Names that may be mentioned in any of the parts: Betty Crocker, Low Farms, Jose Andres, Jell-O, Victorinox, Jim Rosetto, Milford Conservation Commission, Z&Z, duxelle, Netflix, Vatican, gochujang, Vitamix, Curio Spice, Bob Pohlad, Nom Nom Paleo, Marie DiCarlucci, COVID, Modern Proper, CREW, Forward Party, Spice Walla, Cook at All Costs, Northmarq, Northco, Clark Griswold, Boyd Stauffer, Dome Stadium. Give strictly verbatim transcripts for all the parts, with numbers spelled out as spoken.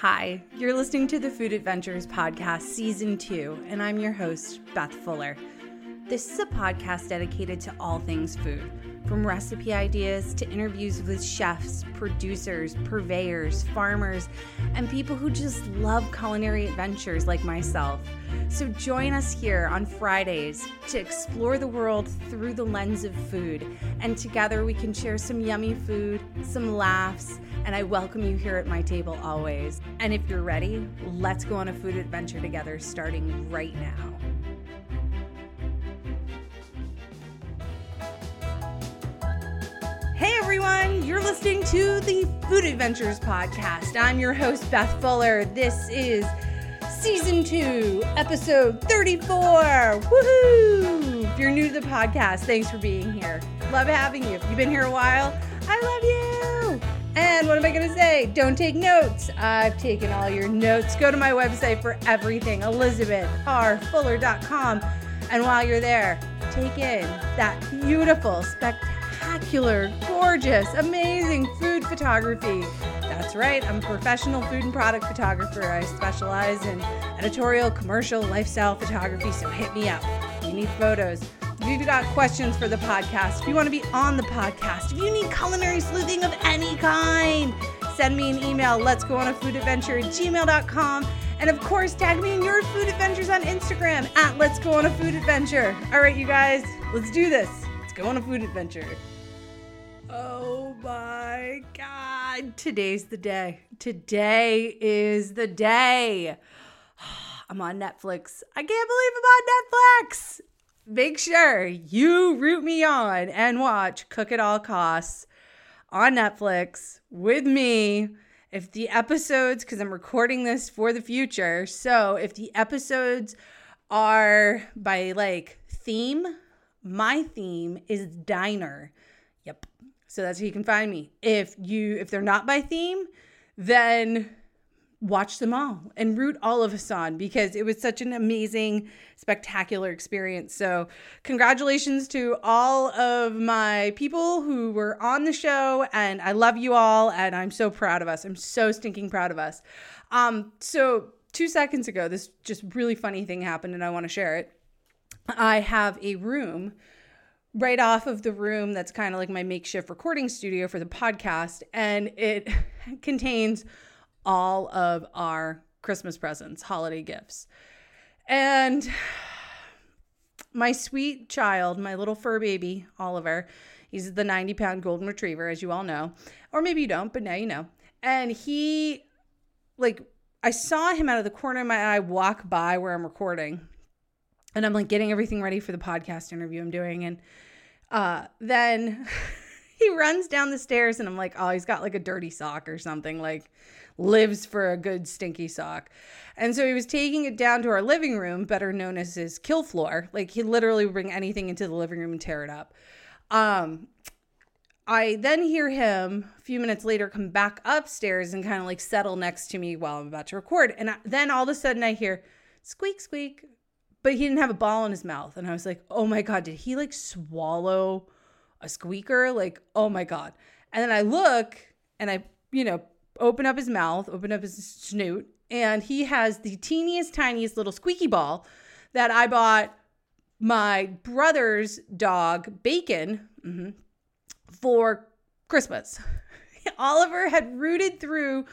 Hi, you're listening to the Food Adventures Podcast Season two, and I'm your host, Beth Fuller. This is a podcast dedicated to all things food, from recipe ideas to interviews with chefs, producers, purveyors, farmers, and people who just love culinary adventures like myself. So join us here on Fridays to explore the world through the lens of food, and together we can share some yummy food, some laughs, and I welcome you here at my table always. And if you're ready, let's go on a food adventure together starting right now. Hey everyone, you're listening to the Food Adventures Podcast. I'm your host, Beth Fuller. This is Season two, Episode thirty-four. Woohoo! If you're new to the podcast, thanks for being here. Love having you. If you've been here a while, I love you. And what am I going to say? Don't take notes. I've taken all your notes. Go to my website for everything, Elizabeth R Fuller dot com. And while you're there, take in that beautiful, spectacular, Spectacular, gorgeous, amazing food photography. That's right, I'm a professional food and product photographer. I specialize in editorial, commercial, lifestyle photography, so hit me up. You need photos. If you've got questions for the podcast, if you want to be on the podcast, if you need culinary sleuthing of any kind, send me an email, let's go on a food adventure at gmail dot com. And of course, tag me in your food adventures on Instagram at let's go on a food adventure. All right, you guys, let's do this. Let's go on a food adventure. Oh my God, today's the day. Today is the day. I'm on Netflix. I can't believe I'm on Netflix. Make sure you root me on and watch Cook at All Costs on Netflix with me. If the episodes, because I'm recording this for the future, so if the episodes are by like theme, my theme is diner. Yep. So that's how you can find me. If you, if they're not by theme, then watch them all and root all of us on because it was such an amazing, spectacular experience. So congratulations to all of my people who were on the show, and I love you all, and I'm so proud of us. I'm so stinking proud of us. Um, so two seconds ago, this just really funny thing happened, and I want to share it. I have a room right off of the room that's kind of like my makeshift recording studio for the podcast, and it contains all of our Christmas presents, holiday gifts. And my sweet child, my little fur baby, Oliver, he's the ninety pound golden retriever, as you all know, or maybe you don't, but now you know. And he, like, I saw him out of the corner of my eye walk by where I'm recording. And I'm like getting everything ready for the podcast interview I'm doing. And uh, then he runs down the stairs and I'm like, oh, he's got like a dirty sock or something, like lives for a good stinky sock. And so he was taking it down to our living room, better known as his kill floor. Like he literally would bring anything into the living room and tear it up. Um, I then hear him a few minutes later come back upstairs and kind of like settle next to me while I'm about to record. And I, then all of a sudden I hear squeak, squeak. But he didn't have a ball in his mouth. And I was like, oh my God, did he like swallow a squeaker? Like, oh my God. And then I look and I, you know, open up his mouth, open up his snoot. And he has the teeniest, tiniest little squeaky ball that I bought my brother's dog, Bacon, mm-hmm, for Christmas. Oliver had rooted through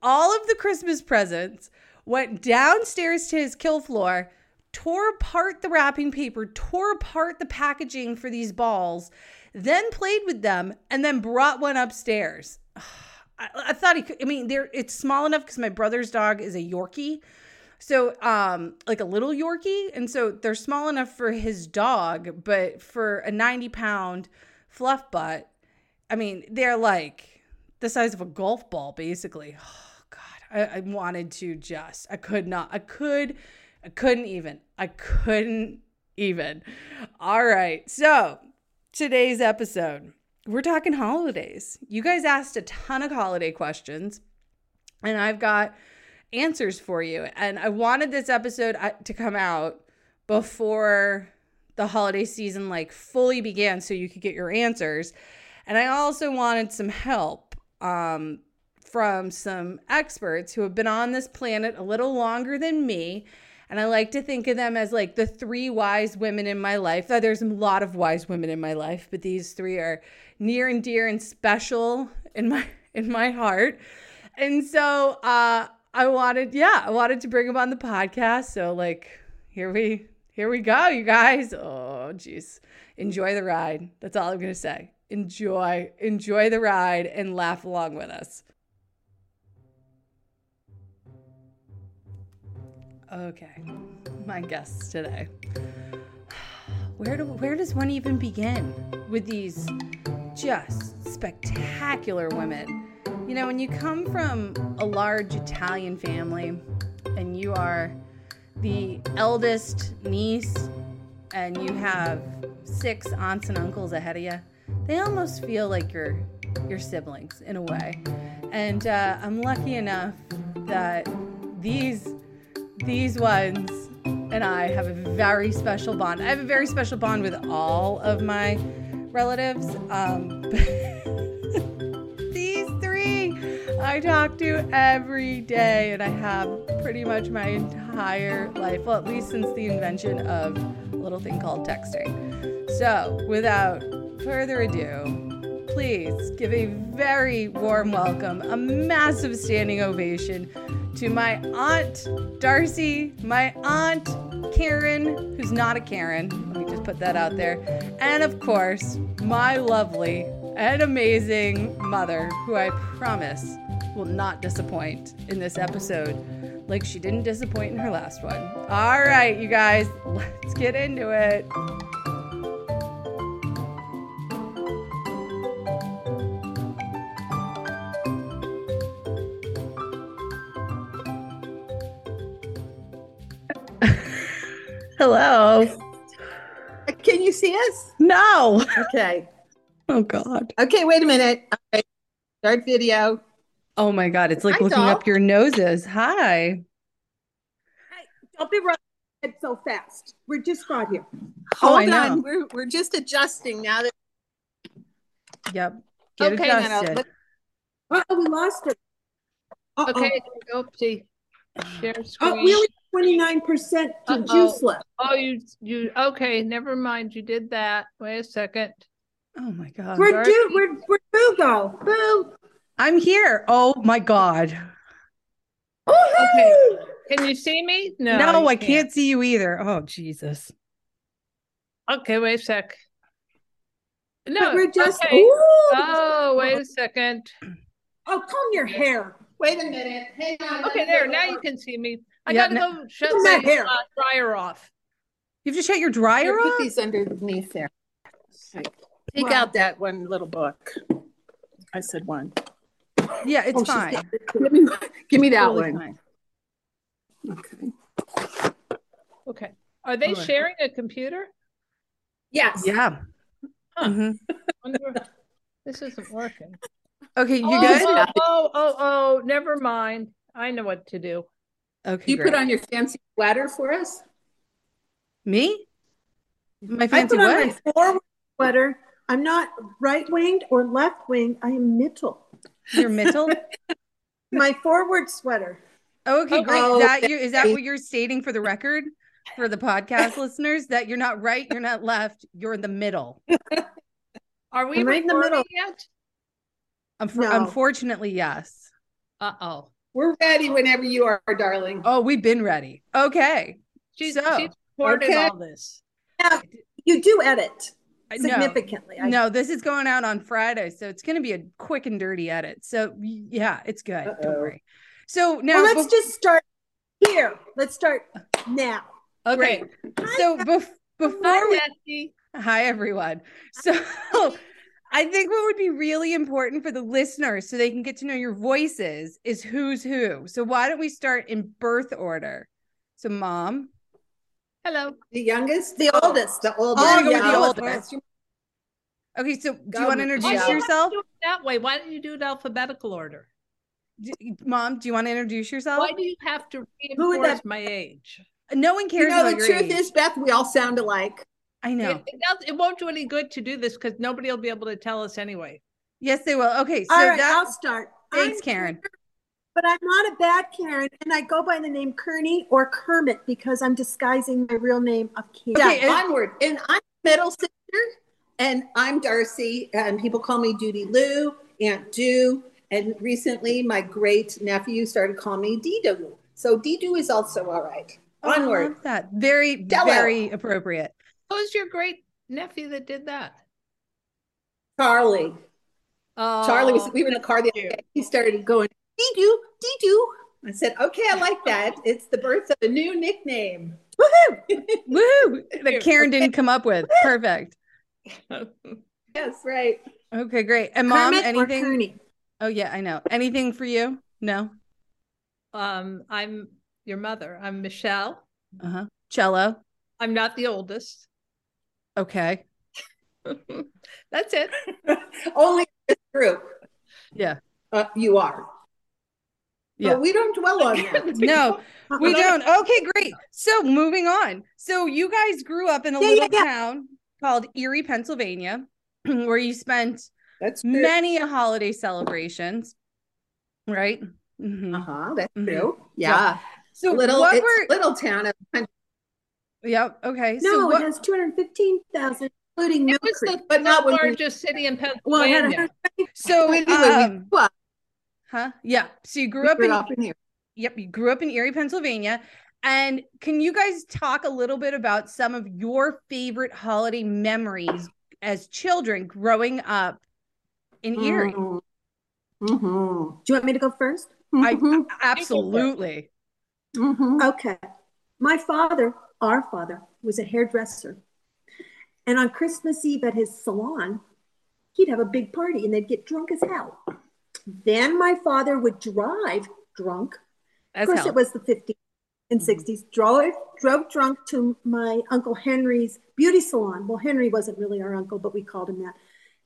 all of the Christmas presents, went downstairs to his kill floor, tore apart the wrapping paper, tore apart the packaging for these balls, then played with them, and then brought one upstairs. I, I thought he could, I mean, there it's small enough because my brother's dog is a Yorkie. So um, like a little Yorkie. And so they're small enough for his dog, but for a ninety pound fluff butt, I mean, they're like the size of a golf ball, basically. Oh God, I, I wanted to just, I could not, I could I couldn't even. I couldn't even. All right. So today's episode, we're talking holidays. You guys asked a ton of holiday questions, and I've got answers for you. And I wanted this episode to come out before the holiday season like fully began so you could get your answers. And I also wanted some help um, from some experts who have been on this planet a little longer than me. And I like to think of them as like the three wise women in my life. Oh, there's a lot of wise women in my life, but these three are near and dear and special in my in my heart. And so uh, I wanted, yeah, I wanted to bring them on the podcast. So like, here we here we go, you guys. Oh, geez. Enjoy the ride. That's all I'm going to say. Enjoy, enjoy the ride and laugh along with us. Okay, my guests today. Where do where does one even begin with these just spectacular women? You know, when you come from a large Italian family and you are the eldest niece and you have six aunts and uncles ahead of you, they almost feel like your your siblings in a way. And uh, I'm lucky enough that these These ones and I have a very special bond. I have a very special bond with all of my relatives. Um, these three I talk to every day, and I have pretty much my entire life, well, at least since the invention of a little thing called texting. So, without further ado, please give a very warm welcome, a massive standing ovation to my Aunt Darcy, my Aunt Karen, who's not a Karen, let me just put that out there, and of course, my lovely and amazing mother, who I promise will not disappoint in this episode, like she didn't disappoint in her last one. All right, you guys, let's get into it. Hello. Can you see us? No. Okay. Oh, God. Okay, wait a minute. Okay. Start video. Oh, my God. It's like Hi, looking doll. Up your noses. Hi. Hi. Don't be running so fast. We're just got here. Hold oh, on. We're, we're just adjusting now. That. Yep. Get okay, adjusted. Now, look. Oh, we lost it. Uh-oh. Okay. Go see. Share screen. Oh, really? twenty-nine percent to juice left. Oh, you, you, okay, never mind. You did that. Wait a second. Oh my God. We're, do, we're, we're boo go. Boo. I'm here. Oh my God. Okay. Can you see me? No. No, I can't. can't see you either. Oh, Jesus. Okay, wait a sec. No. But we're just, okay. Oh, wait a second. Oh, comb your hair. Wait a minute. Hang on. Okay, there. Now you can see me. I yep, gotta no. go shut my hair. Uh, dryer off. You've just shut your dryer Here, off? Put these underneath there. Right. Take wow. out that one little book. I said one. Yeah, it's oh, fine. Give me, give me that totally one. Fine. Okay. Okay. Are they right. sharing a computer? Yes. Yeah. Huh. Mm-hmm. Wonder, this isn't working. Okay, you oh, guys. Oh, oh, oh, oh, never mind. I know what to do. Okay, you great. Put on your fancy sweater for us? Me? My fancy what? I put on my forward sweater. I'm not right-winged or left-winged. I am middle. You're middle? My forward sweater. Okay, great. Oh, is that you? Is that what you're stating for the record, for the podcast listeners? That you're not right, you're not left, you're in the middle. Are we right in the middle yet? Um, no. Unfortunately, yes. Uh-oh. We're ready whenever you are, darling. Oh, we've been ready. Okay. She's, so, she's recorded okay. all this. Now, you do edit significantly. No, I- no, this is going out on Friday, so it's going to be a quick and dirty edit. So, yeah, it's good. Uh-oh. Don't worry. So now well, let's be- just start here. Let's start now. Okay. Right. So bef- before hi, we- Nancy. Hi, everyone. So... I think what would be really important for the listeners so they can get to know your voices is who's who. So why don't we start in birth order? So Mom. Hello. The youngest, the oldest, the oldest. Oh, yeah. the oldest. Okay, so do you want to introduce why yourself? Do that way. Why don't you do it alphabetical order? Do, Mom, do you want to introduce yourself? Why do you have to reinforce my age? No one cares you know, about your age. The truth is, Beth, we all sound alike. I know. It, it, does, it won't do any good to do this because nobody will be able to tell us anyway. Yes, they will. Okay. So all right, that, I'll start. Thanks, Karen. But I'm not a bad Karen, and I go by the name Kearney or Kermit because I'm disguising my real name of Karen. Okay, yeah, and, onward. And I'm middle sister, and I'm Darcy, and people call me Doody Lou, Aunt Doo, and recently my great nephew started calling me Dido. So Dido is also all right. Onward. I love that. Very, Dello. Very appropriate. Who's your great nephew that did that? Charlie. Oh, Charlie was. We were in the car the other day. He started going. Dee-doo, dee-doo. I said, okay, I like that. It's the birth of a new nickname. Woohoo! Woohoo! That Karen didn't come up with. Perfect. Yes, right. Okay, great. And Mom, Kermit anything? Oh yeah, I know. Anything for you? No. Um, I'm your mother. I'm Michelle. Uh-huh. Cello. I'm not the oldest. Okay. That's it. Only this group. Yeah. Uh, you are. Yeah. But we don't dwell on that. No, we don't. Okay, great. So moving on. So you guys grew up in a yeah, little yeah, yeah. town called Erie, Pennsylvania, where you spent that's many holiday celebrations, right? Mm-hmm. Uh-huh. That's mm-hmm. true. Yeah. yeah. So little, what it's were, little town. Of- yep. Okay. No, so what, it has two hundred fifteen thousand. Including it was the, but not the largest we, city in Pennsylvania. Well, so um, what? Huh? Yeah. So you grew, up, grew in, up in here. Yep. You grew up in Erie, Pennsylvania. And can you guys talk a little bit about some of your favorite holiday memories as children growing up in mm-hmm. Erie? Mm-hmm. Do you want me to go first? Mm-hmm. I, absolutely. Mm-hmm. Okay. My father, our father, was a hairdresser. And on Christmas Eve at his salon, he'd have a big party and they'd get drunk as hell. Then my father would drive drunk. As of course, hell. It was the fifties and sixties. Drove, drove drunk to my Uncle Henry's beauty salon. Well, Henry wasn't really our uncle, but we called him that.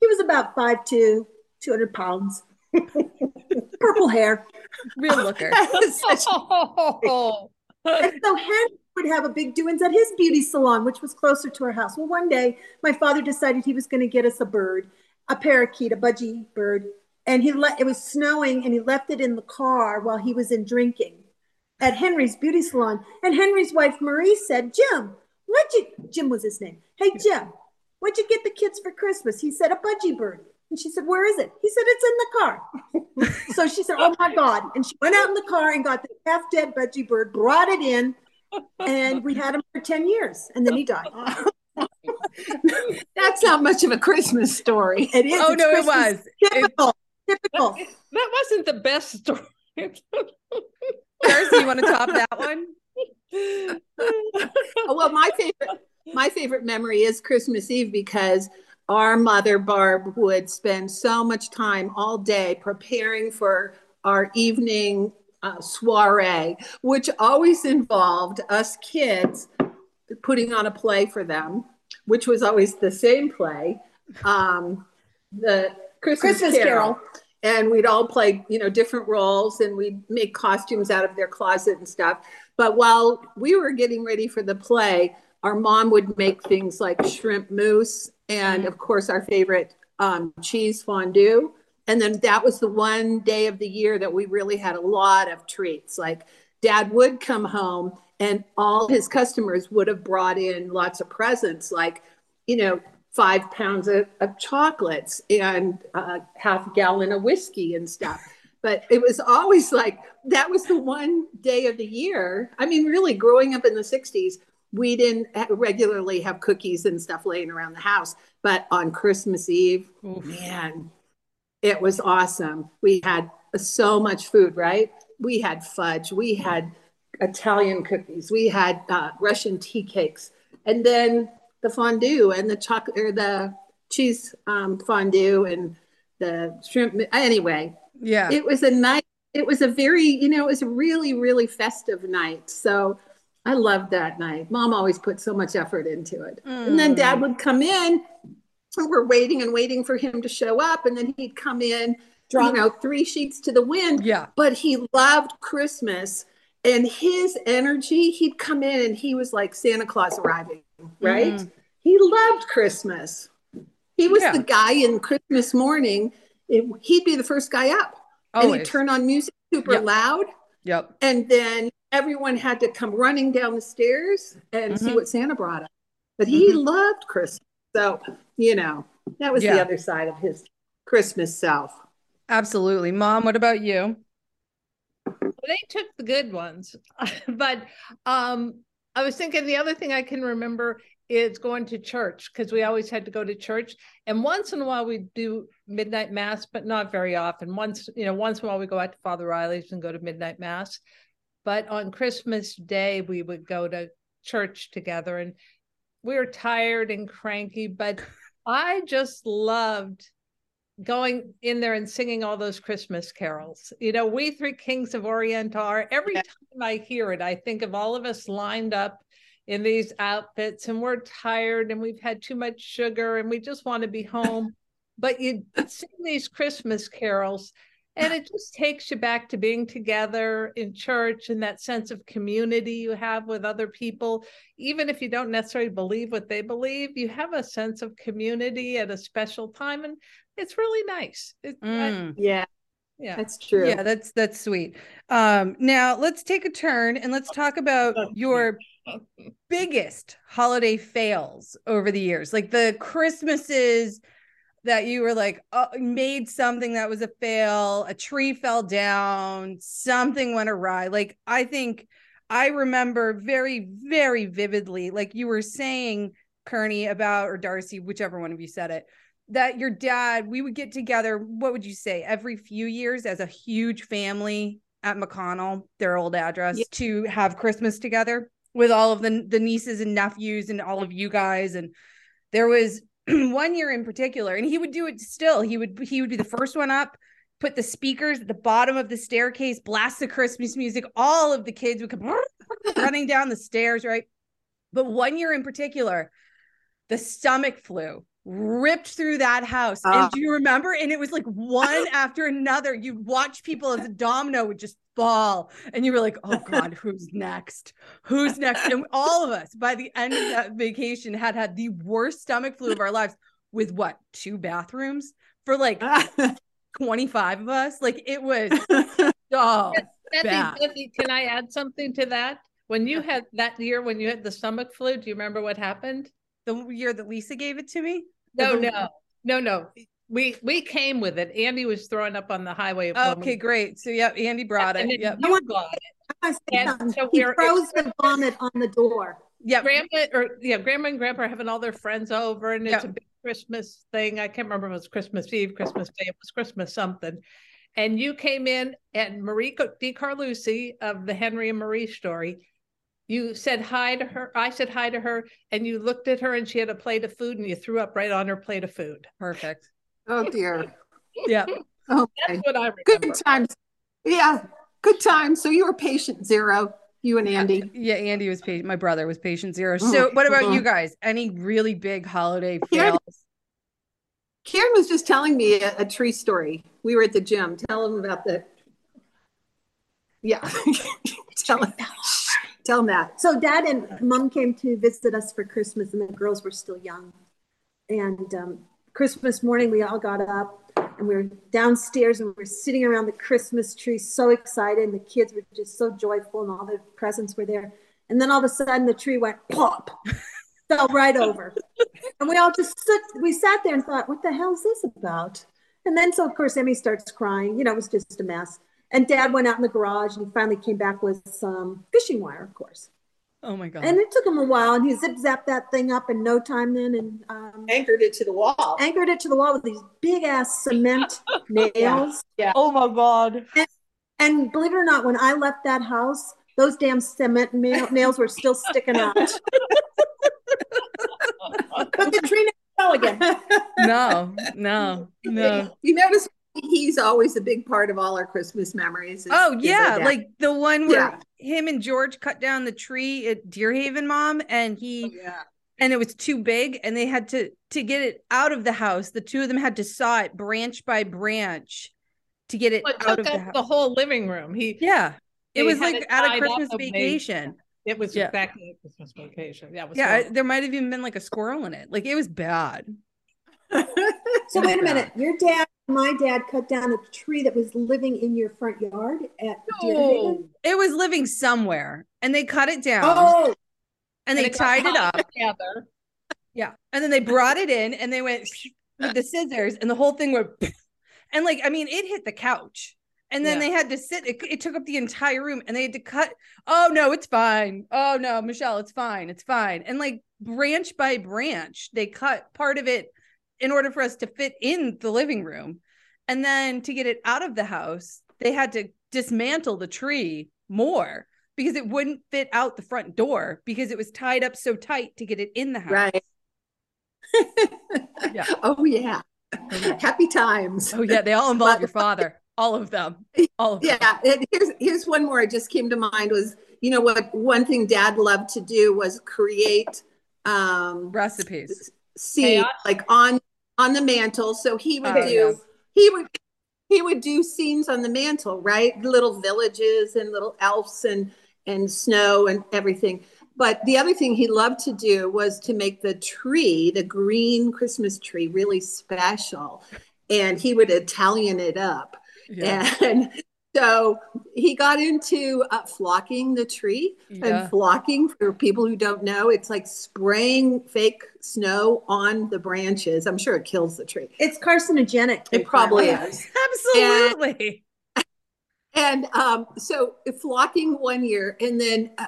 He was about five foot two, two hundred pounds, purple hair. Real looker. And so Henry would have a big doings at his beauty salon, which was closer to our house. Well, one day, my father decided he was going to get us a bird, a parakeet, a budgie bird. And he let, it was snowing, and he left it in the car while he was in drinking at Henry's beauty salon. And Henry's wife, Marie, said, Jim, what'd you, Jim was his name. Hey, Jim, what'd you get the kids for Christmas? He said, a budgie bird. And she said, where is it? He said, it's in the car. So she said, oh, my God. And she went out in the car and got the half-dead budgie bird, brought it in, and we had him for ten years. And then he died. That's not much of a Christmas story. It is. Oh, no, Christmas. It was. Typical. It, typical. That, that wasn't the best story. Darcy, you want to top that one? Oh, well, my favorite, my favorite memory is Christmas Eve because our mother, Barb, would spend so much time all day preparing for our evening uh, soiree, which always involved us kids putting on a play for them, which was always the same play, um, the Christmas, Christmas Carol. Carol. And we'd all play, you know, different roles, and we'd make costumes out of their closet and stuff. But while we were getting ready for the play, our mom would make things like shrimp mousse and, of course, our favorite um, cheese fondue. And then that was the one day of the year that we really had a lot of treats. Like, Dad would come home, and all his customers would have brought in lots of presents, like, you know, five pounds of, of chocolates and uh, half a gallon of whiskey and stuff. But it was always like, that was the one day of the year. I mean, really, growing up in the sixties, we didn't regularly have cookies and stuff laying around the house, but on Christmas Eve, oh, man, it was awesome. We had so much food, right? We had fudge, we had Italian cookies, we had uh, Russian tea cakes, and then the fondue and the chocolate or the cheese um, fondue and the shrimp. Anyway, yeah, it was a night. It was a very, you know, it was a really, really festive night. So I loved that night. Mom always put so much effort into it. Mm. And then Dad would come in, and we're waiting and waiting for him to show up. And then he'd come in, Drop. you know, three sheets to the wind. Yeah. But he loved Christmas and his energy. He'd come in and he was like Santa Claus arriving, right? Mm. He loved Christmas. He was yeah. the guy in Christmas morning. It, he'd be the first guy up. Always. And he turned on music super yep. loud. Yep. And then everyone had to come running down the stairs and mm-hmm. see what Santa brought up. But he mm-hmm. loved Christmas. So, you know, that was yeah. the other side of his Christmas self. Absolutely. Mom, what about you? They took the good ones. But um, I was thinking the other thing I can remember is going to church, because we always had to go to church. And once in a while we do midnight mass, but not very often. Once, you know, once in a while we go out to Father Riley's and go to midnight mass. But on Christmas Day, we would go to church together, and we were tired and cranky, but I just loved going in there and singing all those Christmas carols. You know, We Three Kings of Orient Are. Every time I hear it, I think of all of us lined up in these outfits, and we're tired and we've had too much sugar and we just want to be home. But you sing these Christmas carols and it just takes you back to being together in church and that sense of community you have with other people. Even if you don't necessarily believe what they believe, you have a sense of community at a special time, and it's really nice. It, mm. I, yeah. Yeah, that's true. Yeah, that's that's sweet. Um, now let's take a turn and let's talk about your biggest holiday fails over the years, like the Christmases that you were like, uh, made something that was a fail, a tree fell down, something went awry. Like, I think I remember very, very vividly, like you were saying, Kearney, about, or Darcy, whichever one of you said it, that your dad, we would get together, what would you say, every few years as a huge family at McConnell, their old address, yeah. to have Christmas together with all of the, the nieces and nephews and all of you guys. And there was one year in particular, and he would do it still. He would, he would be the first one up, put the speakers at the bottom of the staircase, blast the Christmas music. All of the kids would come running down the stairs, right? But one year in particular, the stomach flu ripped through that house. Uh, and do you remember? And it was like one after another. You'd watch people as a domino would just fall. And you were like, oh God, who's next? Who's next? And all of us by the end of that vacation had had the worst stomach flu of our lives, with what, two bathrooms for like twenty-five of us. Like, it was so Bethy, bad. Bethy, can I add something to that? When you had that year, when you had the stomach flu, do you remember what happened? The year that Lisa gave it to me? No, no, no, no. We we came with it. Andy was throwing up on the highway. Okay, great. So yeah, Andy brought and it. Yep. You brought it. And so he froze the vomit on the door. Yeah, grandma or yeah, grandma and grandpa are having all their friends over, and it's yep. a big Christmas thing. I can't remember if it was Christmas Eve, Christmas Day. It was Christmas something. And you came in, and Marie DiCarlucci of the Henry and Marie story. You said hi to her. I said hi to her, and you looked at her, and she had a plate of food, and you threw up right on her plate of food. Perfect. Oh dear. Yeah. Oh, that's what I remember. Good times. Yeah. Good times. So you were patient zero. You and Andy. Yeah, yeah, Andy was patient. My brother was patient zero. Oh, so what about oh. you guys? Any really big holiday fails? Karen, Karen was just telling me a, a tree story. We were at the gym. Tell him about the. Yeah. Tell him. Tell Matt. So Dad and Mom came to visit us for Christmas, and the girls were still young. And um, Christmas morning, we all got up, and we were downstairs, and we were sitting around the Christmas tree, so excited, and the kids were just so joyful, and all the presents were there. And then all of a sudden, the tree went pop, fell right over. And we all just stood, we sat there and thought, what the hell is this about? And then, so of course, Emmy starts crying. You know, it was just a mess. And Dad went out in the garage, and he finally came back with some fishing wire, of course. Oh, my God. And it took him a while, and he zip-zapped that thing up in no time then. and um, Anchored it to the wall. Anchored it to the wall with these big-ass cement nails. Yeah. Yeah. Oh, my God. And, and believe it or not, when I left that house, those damn cement ma- nails were still sticking out. But the tree never fell again. No, no, no. You notice he's always a big part of all our Christmas memories. Is, oh yeah, like the one where yeah. him and George cut down the tree at Deerhaven, Mom, and he oh, yeah. and it was too big, and they had to to get it out of the house. The two of them had to saw it branch by branch to get it well, it out of the house. The whole living room. He yeah, it was like at a Christmas vacation. It was yeah. exactly a Christmas vacation. Yeah, it was yeah. Fun. There might have even been like a squirrel in it. Like, it was bad. So wait a minute, your dad my dad cut down a tree that was living in your front yard at Deer Haven. It was living somewhere, and they cut it down. Oh, and they, and they tied it up together. Yeah, and then they brought it in, and they went with the scissors, and the whole thing went. And like, I mean, it hit the couch, and then yeah. they had to sit. It, it took up the entire room, and they had to cut. Oh no, it's fine. Oh no, Michelle, it's fine. It's fine. And like branch by branch, they cut part of it in order for us to fit in the living room. And then to get it out of the house, they had to dismantle the tree more because it wouldn't fit out the front door because it was tied up so tight to get it in the house. Right. Yeah. Oh yeah. Okay. Happy times. Oh yeah. They all involve your father. All of them. All of them. Yeah. And here's, here's one more. It just came to mind was, you know what, one thing Dad loved to do was create um, recipes. See, hey, I- like on, on the mantle. So he would oh, do, yes. he would, he would do scenes on the mantle, right? Little villages and little elves and, and snow and everything. But the other thing he loved to do was to make the tree, the green Christmas tree, really special. And he would Italian it up. Yeah. And so he got into uh, flocking the tree. Yeah. And flocking, for people who don't know, it's like spraying fake snow on the branches. I'm sure it kills the tree. It's carcinogenic. It probably is. Absolutely. And, and um, so flocking one year and then... Uh,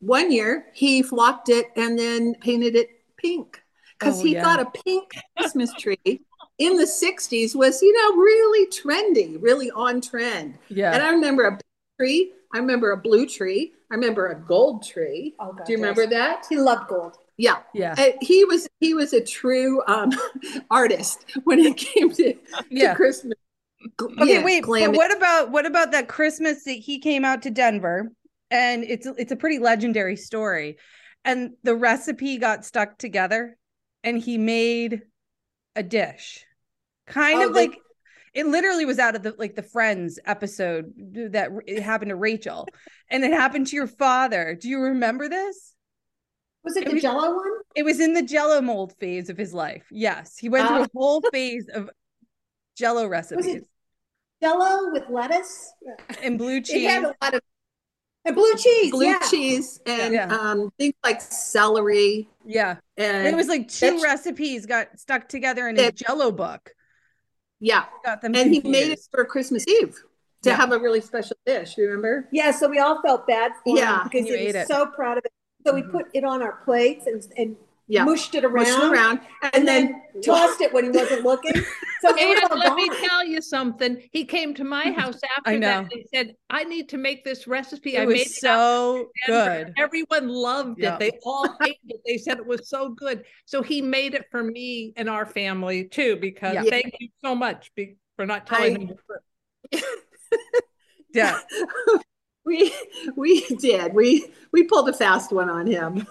One year he flocked it and then painted it pink because oh, he yeah. thought a pink Christmas tree in the sixties was, you know, really trendy, really on trend. Yeah. And I remember a tree. I remember a blue tree. I remember a gold tree. Oh, God, do you yes. remember that? He loved gold. Yeah. Yeah. And he was, he was a true um, artist when it came to, yeah. to Christmas. Okay, yeah, wait, but what about, what about that Christmas that he came out to Denver? And it's it's a pretty legendary story. And the recipe got stuck together and he made a dish. Kind oh, of like, they- it literally was out of the like the Friends episode that it happened to Rachel. And it happened to your father. Do you remember this? Was it, it the was, Jell-O one? It was in the Jell-O mold phase of his life. Yes. He went uh- through a whole phase of Jell-O recipes. Was it Jell-O with lettuce? And blue cheese. It had a lot of And blue cheese, blue yeah. cheese, and yeah. um, things like celery. Yeah, and, and it was like two recipes got stuck together in it, a Jell-O book. Yeah, got them and confused. He made it for Christmas Eve to yeah. have a really special dish. Remember? Yeah, so we all felt bad for yeah. him because he was it. so proud of it. So mm-hmm. we put it on our plates and and yeah. mushed it around, mushed around, and, and then, then tossed it when he wasn't looking. So and let gone. me tell you something. He came to my house after that and he said, I need to make this recipe. It I was made it so good. Everyone loved yeah. it. They all hated it. They said it was so good. So he made it for me and our family too, because yeah. thank you so much be- for not telling I... them. Yeah. We we did. We we pulled a fast one on him.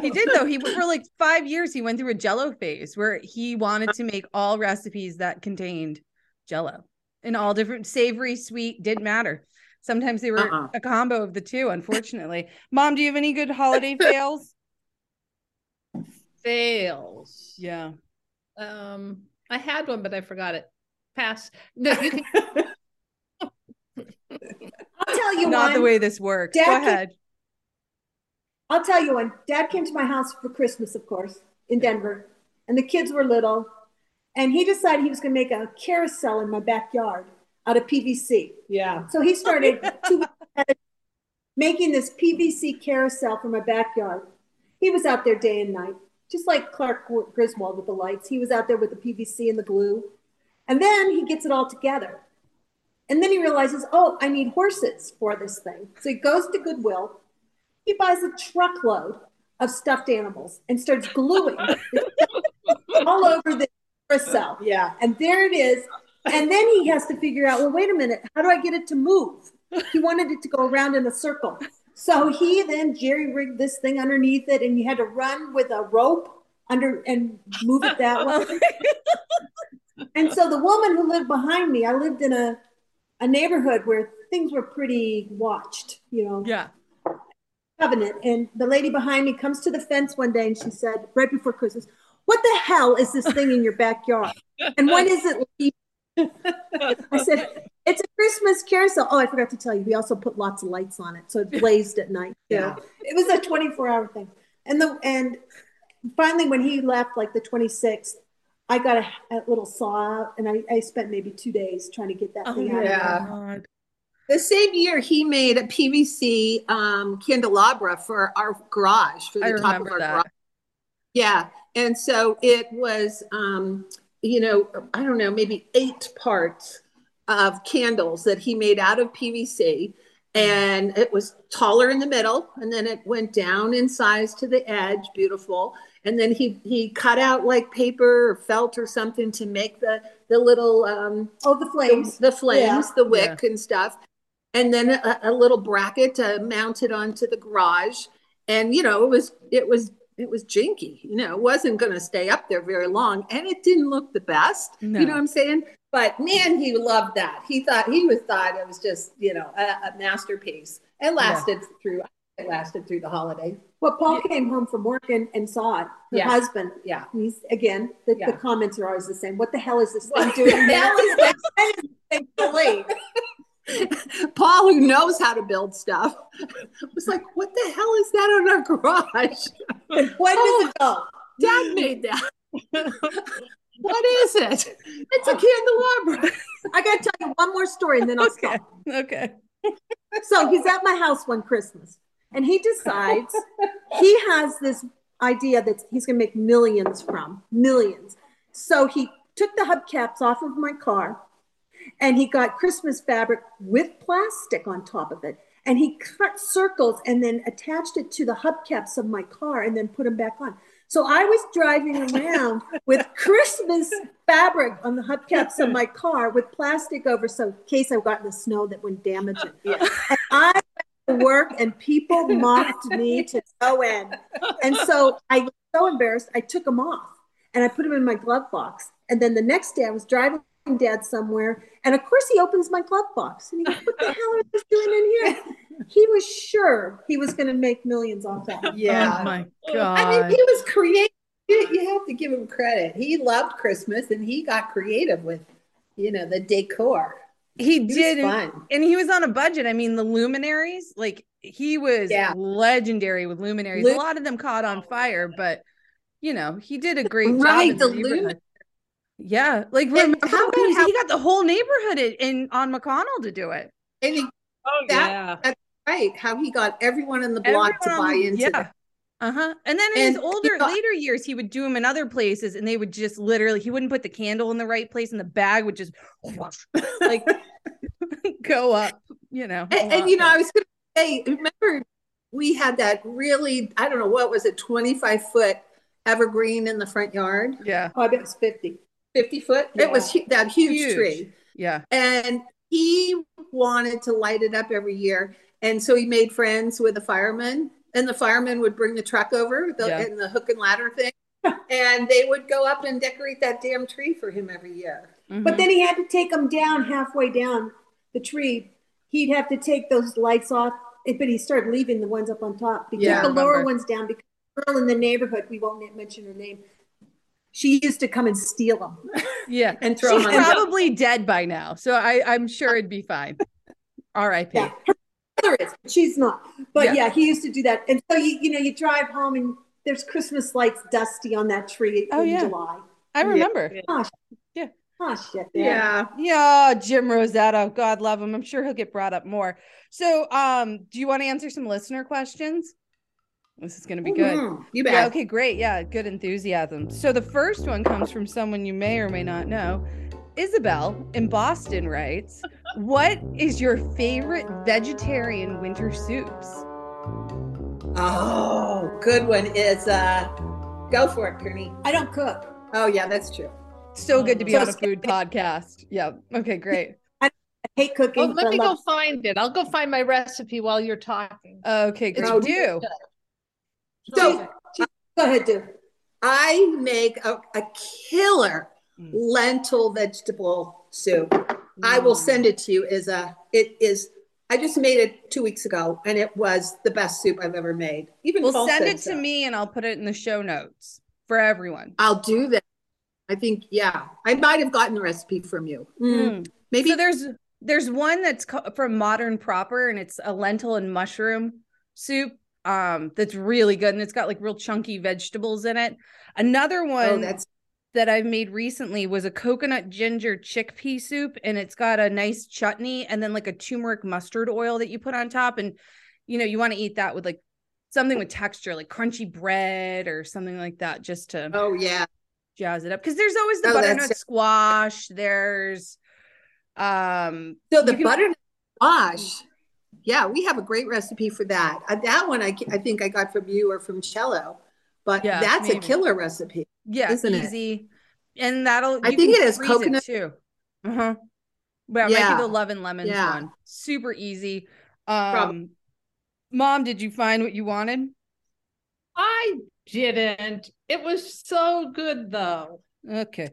He did though. He for like five years he went through a Jell-O phase where he wanted to make all recipes that contained Jell-O in all different savory, sweet, didn't matter. Sometimes they were uh-uh. a combo of the two, unfortunately. Mom, do you have any good holiday fails? Fails. Yeah. Um, I had one, but I forgot it. Pass. No, you can I'll tell you not one. the way this works. Dad Go ahead. Can- I'll tell you when Dad came to my house for Christmas, of course, in Denver, and the kids were little, and he decided he was going to make a carousel in my backyard out of P V C. Yeah. So he started two weeks ahead, making this P V C carousel for my backyard. He was out there day and night, just like Clark Griswold with the lights. He was out there with the P V C and the glue. And then he gets it all together. And then he realizes, oh, I need horses for this thing. So he goes to Goodwill. He buys a truckload of stuffed animals and starts gluing all over the carousel. Yeah. And there it is. And then he has to figure out, well, wait a minute, how do I get it to move? He wanted it to go around in a circle. So he then jerry-rigged this thing underneath it, and you had to run with a rope under and move it that way. And so the woman who lived behind me, I lived in a, a neighborhood where things were pretty watched, you know. Yeah. Covenant, and the lady behind me comes to the fence one day and she said, right before Christmas, what the hell is this thing in your backyard? And when is it leaving? I said, it's a Christmas carousel. Oh, I forgot to tell you, we also put lots of lights on it, so it blazed at night. Yeah, yeah. It was a twenty-four hour thing. And the and finally, when he left, like the twenty-sixth, I got a, a little saw out, and I, I spent maybe two days trying to get that oh, thing out. Yeah. The same year, he made a P V C um, candelabra for our garage, for the I top of our that. garage. Yeah, and so it was, um, you know, I don't know, maybe eight parts of candles that he made out of P V C, and it was taller in the middle, and then it went down in size to the edge, beautiful. And then he he cut out like paper or felt or something to make the the little um, oh the flames the, the flames yeah. the wick yeah. and stuff, and then a, a little bracket uh, mounted onto the garage, and you know it was it was. It was jinky, you know, it wasn't going to stay up there very long, and it didn't look the best, no. you know what I'm saying? But man, he loved that. He thought, he was thought it was just, you know, a, a masterpiece. It lasted yeah. through, it lasted through the holiday. Well, Paul yeah. came home from work and, and saw it, her yeah. husband. Yeah. And he's, again, the, yeah. the comments are always the same. What the hell is this thing doing? What the hell is this thing doing? Paul, who knows how to build stuff, was like, what the hell is that on our garage? What is it? Oh, Dad made that. What is it? It's a candelabra. I got to tell you one more story and then I'll okay. stop. Okay. So he's at my house one Christmas and he decides he has this idea that he's going to make millions from, millions. So he took the hubcaps off of my car and he got Christmas fabric with plastic on top of it. And he cut circles and then attached it to the hubcaps of my car and then put them back on. So I was driving around with Christmas fabric on the hubcaps of my car with plastic over. So in case I got in the snow, that wouldn't damage it. Yeah. And I went to work and people mocked me to no end. And so I was so embarrassed, I took them off and I put them in my glove box. And then the next day I was driving Dad somewhere, and of course he opens my glove box and he goes, what the hell are you doing in here? He was sure he was going to make millions off that. Yeah. Oh my God. I mean, he was creative. You have to give him credit. He loved Christmas and he got creative with, you know, the decor. He did. And, and he was on a budget. I mean, the luminaries, like he was yeah. legendary with luminaries. Lu- a lot of them caught on fire, but you know, he did a great right, job. The luminaries. Yeah, like remember how he, how, he got the whole neighborhood in, in on McConnell to do it. And he, oh that, yeah, that's right. How he got everyone in the block everyone, to buy into yeah. that. Uh huh. And then in and his older got, later years, he would do them in other places, and they would just literally he wouldn't put the candle in the right place, and the bag would just like go up. You know, and, and you know, I was going to say, remember we had that really I don't know what was it twenty-five foot evergreen in the front yard. Yeah, oh, I bet it was fifty. fifty foot yeah. It was that huge, huge tree. Yeah. And he wanted to light it up every year. And so he made friends with the firemen, and the firemen would bring the truck over the, yeah. and the hook and ladder thing. And they would go up and decorate that damn tree for him every year. Mm-hmm. But then he had to take them down halfway down the tree. He'd have to take those lights off. But he started leaving the ones up on top. He yeah, took the lower ones down because the girl in the neighborhood, we won't mention her name, she used to come and steal them. Yeah. And throw She's them. She's probably dead by now. So I, I'm sure it'd be fine. R I P Yeah. Her mother is, but she's not. But yeah. yeah, he used to do that. And so, you you know, you drive home and there's Christmas lights dusty on that tree oh, in yeah. July. I remember. Yeah. Oh, shit. Yeah. Oh, shit, yeah. Yeah. Jim Rosetto. God love him. I'm sure he'll get brought up more. So um, do you want to answer some listener questions? This is going to be good. Mm-hmm. You bet. Yeah, okay, great. Yeah, good enthusiasm. So the first one comes from someone you may or may not know. Isabel in Boston writes, what is your favorite vegetarian winter soups? Oh, good one is, uh, go for it, Kearney. I don't cook. Oh, yeah, that's true. So good to be so on a food podcast. Yeah. Okay, great. I hate cooking. Well, let me go find it. I'll go find my recipe while you're talking. Okay, great. Girl, do. Good. So go ahead, do. I make a, a killer mm. lentil vegetable soup. Mm. I will send it to you as a, it is, I just made it two weeks ago and it was the best soup I've ever made. Even well, send it so. to me and I'll put it in the show notes for everyone. I'll do that. I think, yeah, I might have gotten the recipe from you. Mm. Maybe so there's there's one that's from Modern Proper, and it's a lentil and mushroom soup um, that's really good, and it's got like real chunky vegetables in it. Another one oh, that's that I've made recently was a coconut ginger chickpea soup, and it's got a nice chutney and then like a turmeric mustard oil that you put on top. And you know, you want to eat that with like something with texture, like crunchy bread or something like that, just to oh yeah jazz it up, because there's always the oh, butternut squash. There's um so the can- butternut squash, yeah, we have a great recipe for that. Uh, that one I, I think I got from you or from Cello, but yeah, that's maybe. a killer recipe. Yeah, isn't easy. It? And that'll, I think it has coconut it too. Uh huh. Well, yeah. Maybe the Love and Lemons yeah. one. Super easy. Um, Probably. Mom, did you find what you wanted? I didn't. It was so good though. Okay.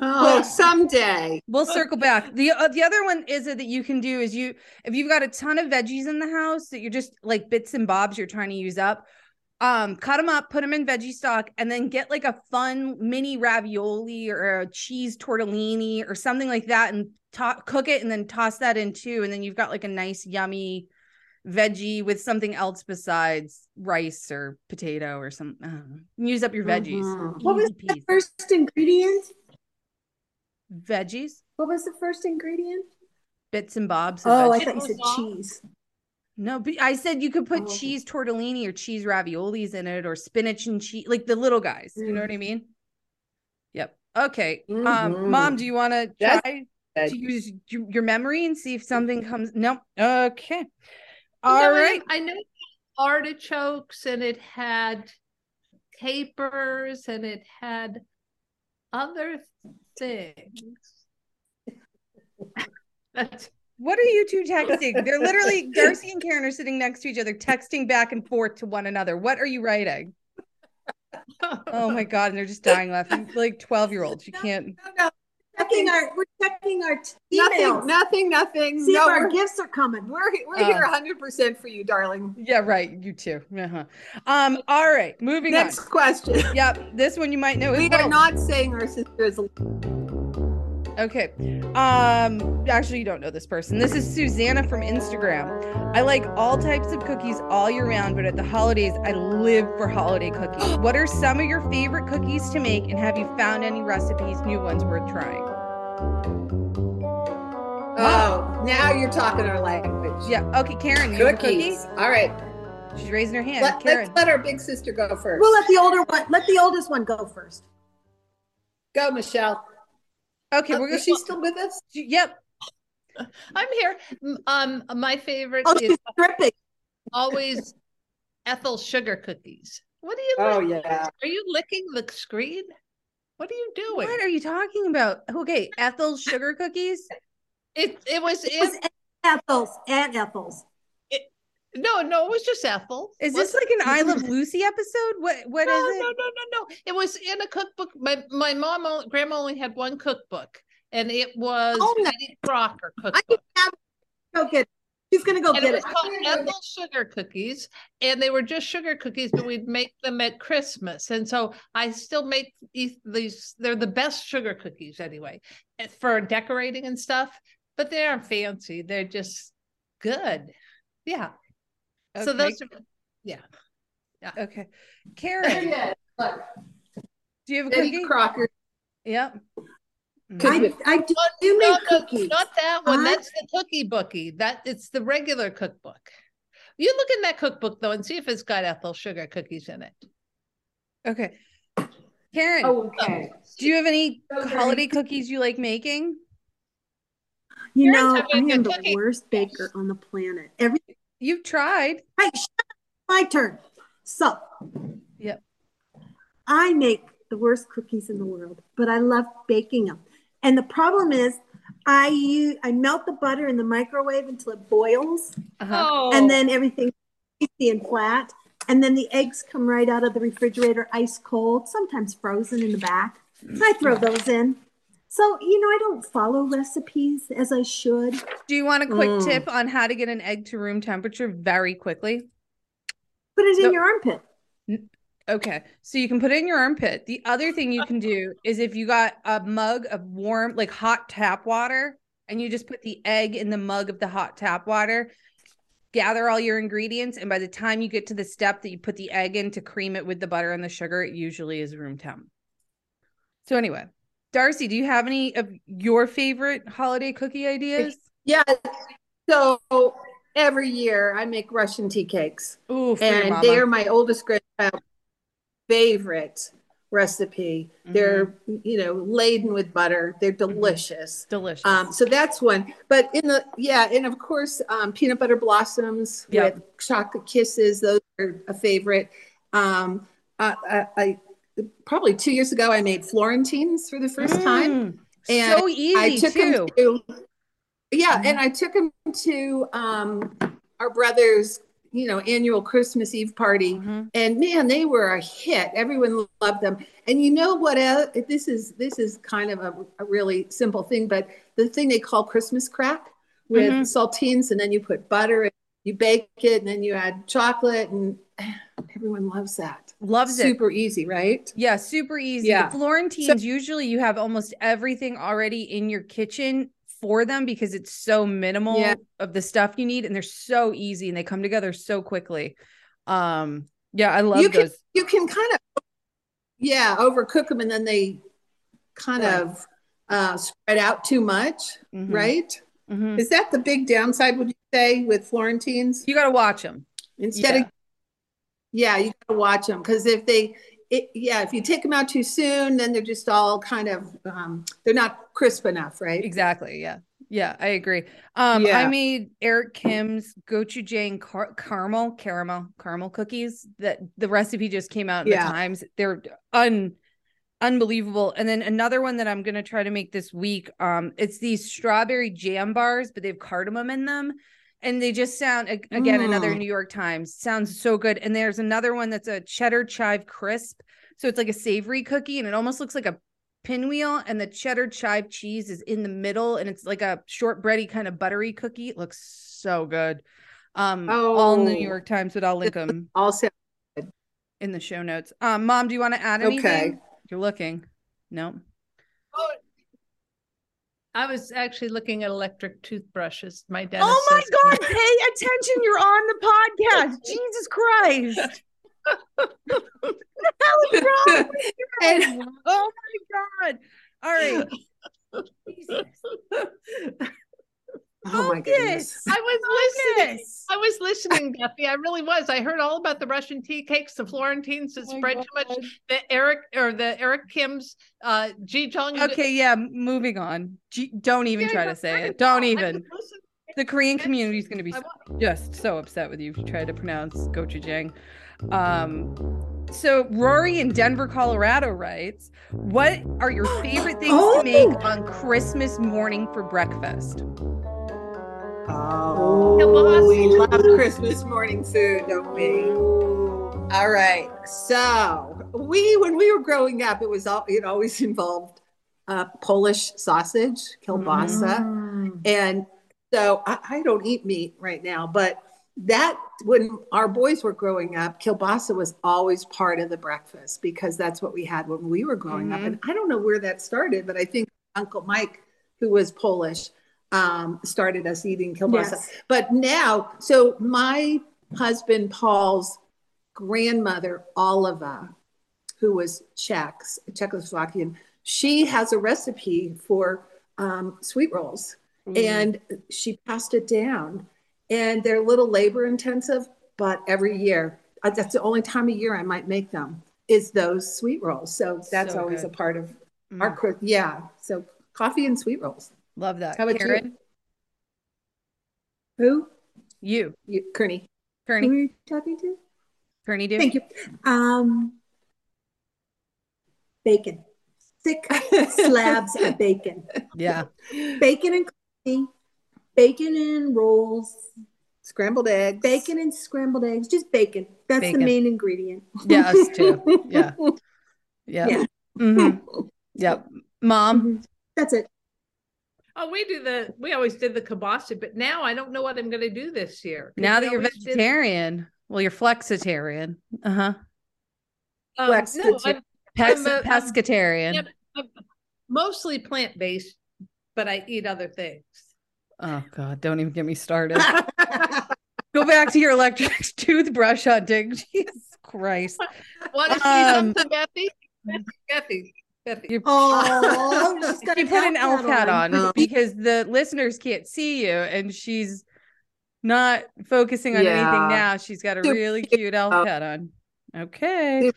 Oh, well, someday we'll circle back. The uh, the other one is that you can do is you, if you've got a ton of veggies in the house that you're just like bits and bobs you're trying to use up, um, cut them up, put them in veggie stock, and then get like a fun mini ravioli or a cheese tortellini or something like that, and to- cook it and then toss that in too. And then you've got like a nice yummy veggie with something else besides rice or potato or something. Use up your veggies. Mm-hmm. What was the first ingredient? Veggies. What was the first ingredient? Bits and bobs. Of oh, veggies. I thought you said cheese. No, but I said you could put oh. cheese tortellini or cheese raviolis in it, or spinach and cheese, like the little guys. Mm. You know what I mean? Yep. Okay. Mm-hmm. Um, Mom, do you want to try That's- to use your memory and see if something comes? No. Okay. All you know, right. I, I know artichokes, and it had capers, and it had other things. What are you two texting? They're literally, Darcy and Karen are sitting next to each other, texting back and forth to one another. What are you writing? Oh my God. And they're just dying laughing. Like twelve year olds. You can't. No, no, no. Checking our, we're checking our t- emails. Nothing, nothing, nothing. See, no, our gifts are coming. We're we're uh, here one hundred percent for you, darling. Yeah, right. You too. Uh-huh. Um. All right, moving Next on. Next question. Yep, this one you might know. We well. are not saying our sister is a... Okay. Um. Actually, you don't know this person. This is Susanna from Instagram. I like all types of cookies all year round, but at the holidays, I live for holiday cookies. What are some of your favorite cookies to make, and have you found any recipes, new ones worth trying? Oh, now you're talking our language. Yeah. Okay, Karen, you cookies. Cookie? All right. She's raising her hand. Let, Karen. Let's let our big sister go first. We'll let the older one. Let the oldest one go first. Go, Michelle. Okay, oh, we're going. Is she still with us? She, yep. I'm here. Um, my favorite oh, is dripping. always Ethel sugar cookies. What are you? Oh licking? yeah. Are you licking the screen? What are you doing? What are you talking about? Okay, Ethel's sugar cookies. It it was it, it was Ethel's and Ethel's. It, no, no, it was just Ethel. Is this like an I Love Lucy episode? What what no, is it? No, no, no, no. It was in a cookbook. My my mom, only, grandma only had one cookbook, and it was oh, Betty Crocker cookbook. I have, go get it. She's gonna go and get it. It was called Ethel sugar cookies, and they were just sugar cookies, but we'd make them at Christmas. And so I still make these. They're the best sugar cookies anyway, for decorating and stuff. But they aren't fancy. They're just good. Yeah. Okay. So those are. Yeah. Yeah. Okay. Karen, do you have a Betty cookie? Crocker. Yep. I, I do, not, do make no, cookies. Not that one. I, That's the cookie bookie. That it's the regular cookbook. You look in that cookbook though and see if it's got Ethel sugar cookies in it. Okay, Karen. Oh, okay. Do you have any okay. holiday cookies you like making? You Karen's know, I am the cookie. worst baker on the planet. Every you've tried. Hey, my turn. So, yep. I make the worst cookies in the world, but I love baking them. And the problem is I use, I melt the butter in the microwave until it boils. Oh. And then everything's easy and flat. And then the eggs come right out of the refrigerator, ice cold, sometimes frozen in the back. So I throw those in. So, you know, I don't follow recipes as I should. Do you want a quick mm. tip on how to get an egg to room temperature very quickly? Put it in so- your armpit. Okay, so you can put it in your armpit. The other thing you can do is if you got a mug of warm, like hot tap water, and you just put the egg in the mug of the hot tap water, gather all your ingredients, and by the time you get to the step that you put the egg in to cream it with the butter and the sugar, it usually is room temp. So anyway, Darcy, do you have any of your favorite holiday cookie ideas? Yeah, so every year I make Russian tea cakes. Ooh, for your mama. And they are my oldest grandchild favorite recipe. Mm-hmm. They're, you know, laden with butter. They're delicious. Mm-hmm. Delicious. Um, so that's one. But in the, yeah, and of course, um, peanut butter blossoms, yep, with chocolate kisses. Those are a favorite. Um, I, I, I probably two years ago, I made Florentines for the first mm, time. And so easy, I took too. Them to, yeah, mm-hmm. and I took them to um, our brother's, you know, annual Christmas Eve party. Mm-hmm. And man, they were a hit. Everyone loved them. And you know what else? This is, this is kind of a, a really simple thing, but the thing they call Christmas crack with mm-hmm. saltines, and then you put butter and you bake it and then you add chocolate, and everyone loves that. Loves super it. Super easy, right? Yeah. Super easy. Yeah. The Florentines, so usually you have almost everything already in your kitchen for them because it's so minimal yeah. of the stuff you need, and they're so easy and they come together so quickly. Um, yeah, I love you those. Can, you can kind of, yeah, overcook them and then they kind right. of uh, spread out too much, mm-hmm. right? Mm-hmm. Is that the big downside, would you say, with Florentines? You got to watch them. Instead yeah. of, yeah, you got to watch them because if they, It, yeah, if you take them out too soon, then they're just all kind of, um, they're not crisp enough, right? Exactly. Yeah. Yeah, I agree. Um, yeah. I made Eric Kim's gochujang car caramel, caramel, caramel cookies. That the recipe just came out in yeah. the Times. They're un unbelievable. And then another one that I'm going to try to make this week, um, it's these strawberry jam bars, but they have cardamom in them. And they just sound, again, mm. another New York Times, sounds so good. And there's another one that's a cheddar chive crisp. So it's like a savory cookie and it almost looks like a pinwheel. And the cheddar chive cheese is in the middle and it's like a shortbready kind of buttery cookie. It looks so good. Um, oh, all New York Times, but I'll link them also in the show notes. Um, Mom, do you want to add anything? Okay. You're looking. No. Oh. I was actually looking at electric toothbrushes. My dad. Oh my God! Pay attention. You're on the podcast. Jesus Christ! What the hell is wrong with you? Oh my God! All right. Jesus. Oh my goodness. I was Focus. listening. I was listening, Duffy. I really was. I heard all about the Russian tea cakes, the Florentines that oh spread God. too much, the Eric or the Eric Kim's uh Jijong. Okay, yeah, moving on. G don't even yeah, try to say it. Don't even. The Korean community is going to be so, just so upset with you if you try to pronounce gochujang. Um, so Rory in Denver, Colorado writes, what are your favorite things oh. to make on Christmas morning for breakfast? Oh, we love Christmas morning food, don't we? All right. So we, when we were growing up, it was all, it always involved uh, Polish sausage, kielbasa. Mm. And so I, I don't eat meat right now, but that when our boys were growing up, kielbasa was always part of the breakfast because that's what we had when we were growing mm-hmm. up. And I don't know where that started, but I think Uncle Mike, who was Polish, um started us eating kielbasa. Yes. But now, so my husband Paul's grandmother Oliva, who was Czechs, Czechoslovakian, she has a recipe for um sweet rolls mm. and she passed it down, and they're a little labor intensive, but every year that's the only time of year I might make them is those sweet rolls. So that's so always good. a part of mm. our yeah so coffee and sweet rolls. Love that. How about Karen? You? Who? You. You. Kearney. Kearney. Who are you talking to? Kearney, do. Thank you. Um, bacon. Thick slabs of bacon. Yeah. Bacon and coffee. Bacon and rolls. Scrambled eggs. Bacon and scrambled eggs. Just bacon. That's bacon. The main ingredient. Yeah, us too. Yeah. Yeah. Yeah. Mm-hmm. Yep. Mom. Mm-hmm. That's it. Oh, we do the, we always did the kielbasa, but now I don't know what I'm going to do this year. Now that you're vegetarian, did... well, you're flexitarian. Uh-huh. Um, no, I'm, Pex- I'm a, pescatarian. I'm, I'm mostly plant-based, but I eat other things. Oh God, don't even get me started. Go back to your electric toothbrush hunting. Jesus Christ. Want to see um, something, Bethy? Bethy, Bethy. Oh, I'm just gonna she put an elf hat on, on because the listeners can't see you and she's not focusing on yeah. anything now. She's got a really cute elf hat on. Okay.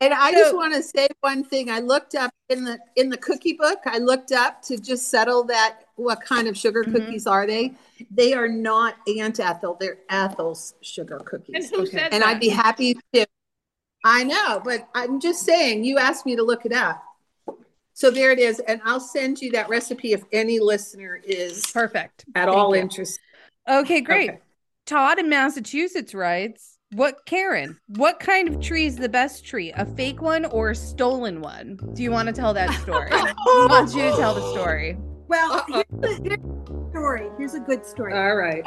And I so, just want to say one thing. I looked up in the in the cookie book. I looked up to just settle that. What kind of sugar cookies mm-hmm. are they? They are not Aunt Ethel. They're Ethel's sugar cookies. And who okay. said and that? I'd be happy to. I know, but I'm just saying. You asked me to look it up, so there it is. And I'll send you that recipe if any listener is perfect at Thank all you. Interested. Okay, great. Okay. Todd in Massachusetts writes. What, Karen, what kind of tree is the best tree? A fake one or a stolen one? Do you want to tell that story? I want you to tell the story. Well, here's a, here's a story. Here's a good story. All right.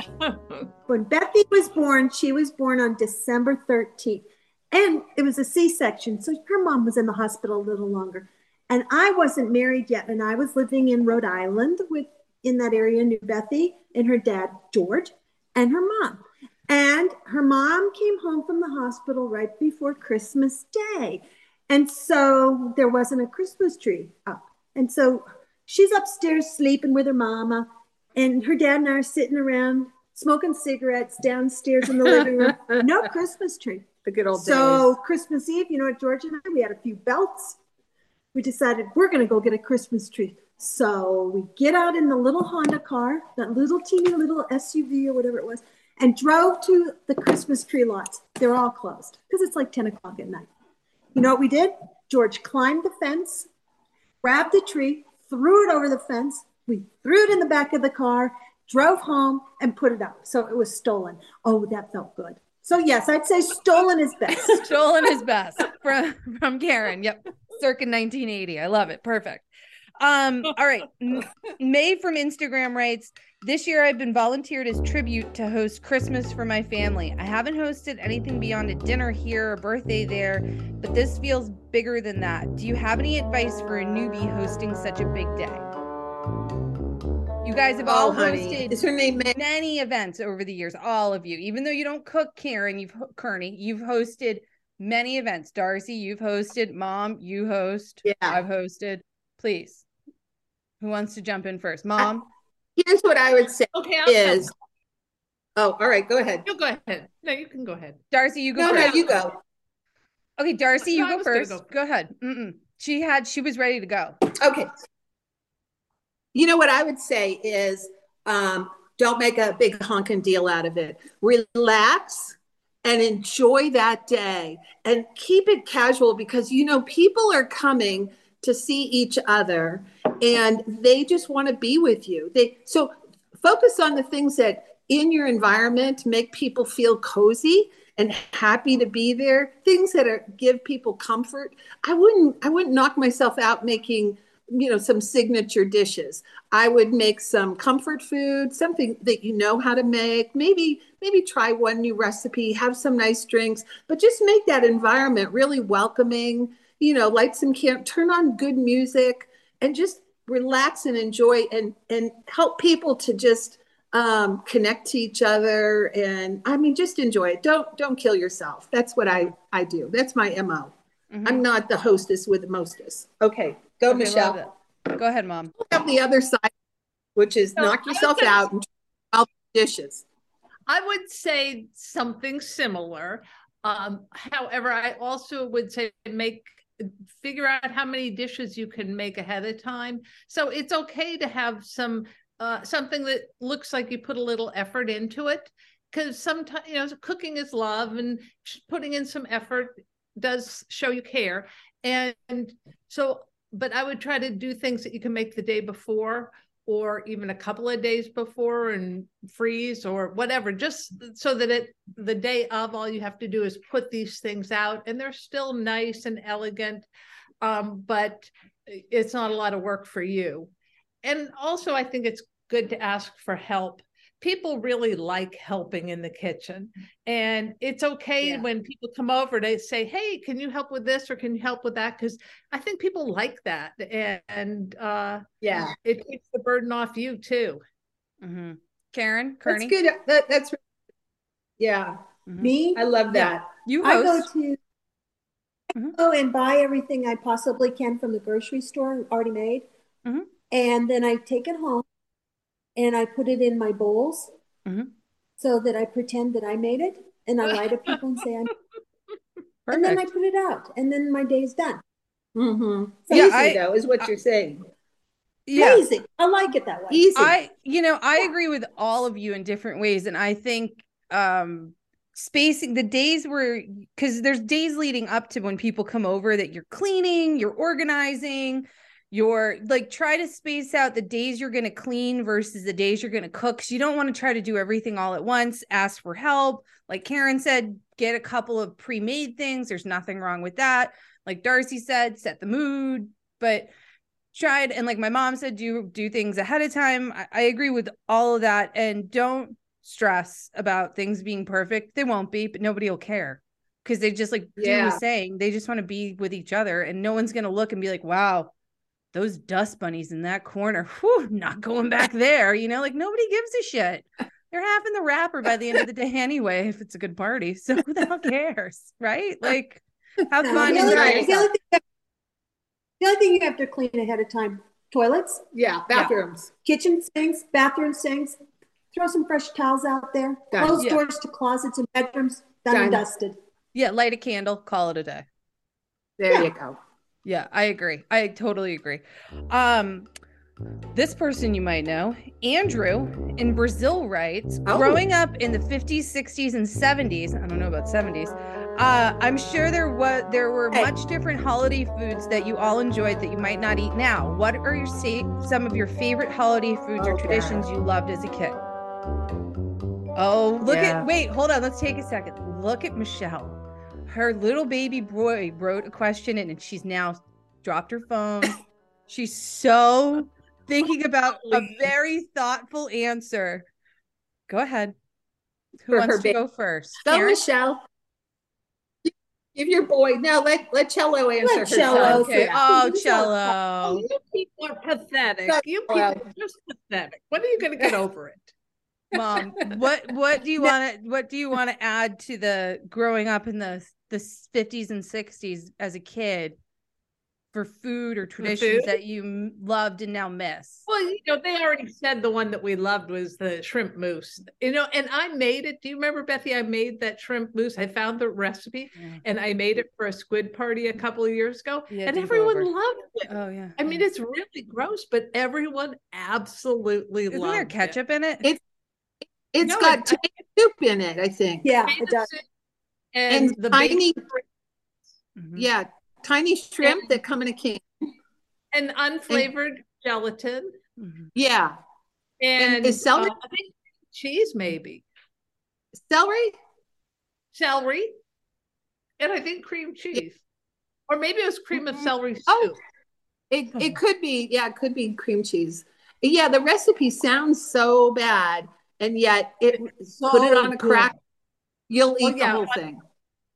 When Bethy was born, she was born on December thirteenth. And it was a C-section. So her mom was in the hospital a little longer. And I wasn't married yet. And I was living in Rhode Island with in that area, knew Bethy and her dad, George, and her mom. And her mom came home from the hospital right before Christmas Day. And so there wasn't a Christmas tree up. And so she's upstairs sleeping with her mama. And her dad and I are sitting around smoking cigarettes downstairs in the living room. No Christmas tree. The good old days. So Christmas Eve, you know what, George and I, we had a few belts. We decided we're going to go get a Christmas tree. So we get out in the little Honda car, that little teeny little S U V or whatever it was. And drove to the Christmas tree lots. They're all closed because it's like ten o'clock at night. You know what we did? George climbed the fence, grabbed the tree, threw it over the fence. We threw it in the back of the car, drove home, and put it up. So it was stolen. Oh, that felt good. So yes, I'd say stolen is best. Stolen is best from, from Karen. Yep. Circa nineteen eighty. I love it. Perfect. Um, all right. May from Instagram writes, this year I've been volunteered as tribute to host Christmas for my family. I haven't hosted anything beyond a dinner here, a birthday there, but this feels bigger than that. Do you have any advice for a newbie hosting such a big day? You guys have all oh, hosted Is her name May? Many events over the years. All of you, even though you don't cook, Karen, you've Kearney, you've hosted many events. Darcy, you've hosted. Mom, you host. Yeah. I've hosted. Please. Who wants to jump in first? Mom? Uh, here's what I would say okay, is, oh, all right, go ahead. You go ahead. No, you can go ahead. Darcy, you go no, first. No, you go. Okay, Darcy, you go first. go first. Go ahead. Mm-mm. She had, she was ready to go. Okay. You know what I would say is, um, don't make a big honking deal out of it. Relax and enjoy that day and keep it casual because, you know, people are coming to see each other and they just want to be with you. They so focus on the things that in your environment make people feel cozy and happy to be there, things that are give people comfort. I wouldn't I wouldn't knock myself out making, you know, some signature dishes. I would make some comfort food, something that you know how to make. Maybe maybe try one new recipe, have some nice drinks, but just make that environment really welcoming. You know, light some camp, turn on good music and just relax and enjoy and, and help people to just um, connect to each other. And I mean, just enjoy it. Don't, don't kill yourself. That's what I, I do. That's my M O. Mm-hmm. I'm not the hostess with the mostess. Okay. Go okay, Michelle. Go ahead, Mom. We'll have the other side, which is so knock yourself gonna... out and try all the dishes. I would say something similar. Um, however, I also would say make figure out how many dishes you can make ahead of time. So it's okay to have some uh, something that looks like you put a little effort into it, because sometimes, you know, cooking is love and putting in some effort does show you care. And so, but I would try to do things that you can make the day before or even a couple of days before and freeze or whatever, just so that it the day of all you have to do is put these things out and they're still nice and elegant, um, but it's not a lot of work for you. And also I think it's good to ask for help. people really like helping in the kitchen. And it's okay yeah. when people come over, they say, hey, can you help with this? Or can you help with that? Because I think people like that. And, and uh, yeah, it takes the burden off you too. Mm-hmm. Karen, Kearney? That's good. That, that's, yeah. Mm-hmm. Me? I love that. Yeah. You host. I go to mm-hmm. oh, and buy everything I possibly can from the grocery store already made. Mm-hmm. And then I take it home and I put it in my bowls mm-hmm. so that I pretend that I made it. And I lie to people and say, I'm and then I put it out and then my day's done. Mm-hmm. So yeah, easy I, though, is what I, you're saying. Yeah. Easy. I like it that way. Easy. I, you know, I yeah. agree with all of you in different ways. And I think, um, spacing the days where, because there's days leading up to when people come over that you're cleaning, you're organizing, you're like, try to space out the days you're going to clean versus the days you're going to cook. So you don't want to try to do everything all at once. Ask for help. Like Karen said, get a couple of pre-made things. There's nothing wrong with that. Like Darcy said, set the mood, but try it. And like my mom said, do, do things ahead of time. I, I agree with all of that. And don't stress about things being perfect. They won't be, but nobody will care because they just like yeah. was saying they just want to be with each other, and no one's going to look and be like, wow, those dust bunnies in that corner, whew, not going back there, you know, like nobody gives a shit. They're half in the wrapper by the end of the day anyway if it's a good party, so who the hell cares, right? Like have fun. The only, and the, only thing, the only thing you have to clean ahead of time, toilets, yeah bathrooms yeah. kitchen sinks, bathroom sinks. Throw some fresh towels out there. Done. Close yeah. doors to closets and bedrooms. Done, Done and dusted. Yeah, light a candle. Call it a day. There yeah. you go. Yeah, I agree. I totally agree. Um, this person you might know, Andrew in Brazil writes, oh. growing up in the fifties, sixties, and seventies, I don't know about seventies, uh, I'm sure there, was, there were hey. much different holiday foods that you all enjoyed that you might not eat now. What are your some of your favorite holiday foods okay. or traditions you loved as a kid? Oh, look yeah. at, wait, hold on. Let's take a second. Look at Michelle. Her little baby boy wrote a question in, and she's now dropped her phone. She's so thinking about a very thoughtful answer. Go ahead. Who For wants to baby. go first? Go, Karen? Michelle. Give your boy. No, let, let Cello answer let her. Cello okay. Oh, Cello. You people are pathetic. You people are just pathetic. When are you going to get over it? Mom, what what do you want to what do you want to add to the growing up in the the fifties and sixties as a kid for food or traditions food? that you loved and now miss? Well, you know, they already said the one that we loved was the shrimp mousse. You know, and I made it. Do you remember, Bethy? I made that shrimp mousse. I found the recipe yeah. and I made it for a squid party a couple of years ago, yeah, and everyone loved it. Oh yeah. I yeah. mean, it's really gross, but everyone absolutely Isn't loved it. Isn't there ketchup it. in it? It's It's no, got tomato soup in it, I think. Yeah, it does. And, and the tiny, mm-hmm. yeah, tiny shrimp and, that come in a can. And unflavored and, gelatin. Yeah. And, and is celery? Uh, I think cheese, maybe. Celery? Celery. And I think cream cheese. Yeah. Or maybe it was cream mm-hmm. of celery soup. Oh, it, oh. it could be, yeah, it could be cream cheese. Yeah, the recipe sounds so bad. And yet, it so put it on a cracker. You'll eat oh, yeah. the whole thing.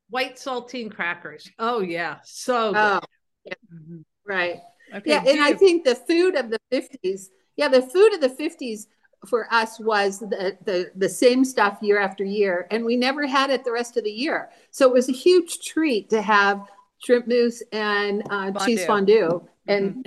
White saltine crackers. Oh yeah, so oh, good. Yeah. Right. Okay, yeah, dude. And I think the food of the fifties. Yeah, the food of the fifties for us was the, the the same stuff year after year, and we never had it the rest of the year. So it was a huge treat to have shrimp mousse and uh, fondue. cheese fondue and mm-hmm.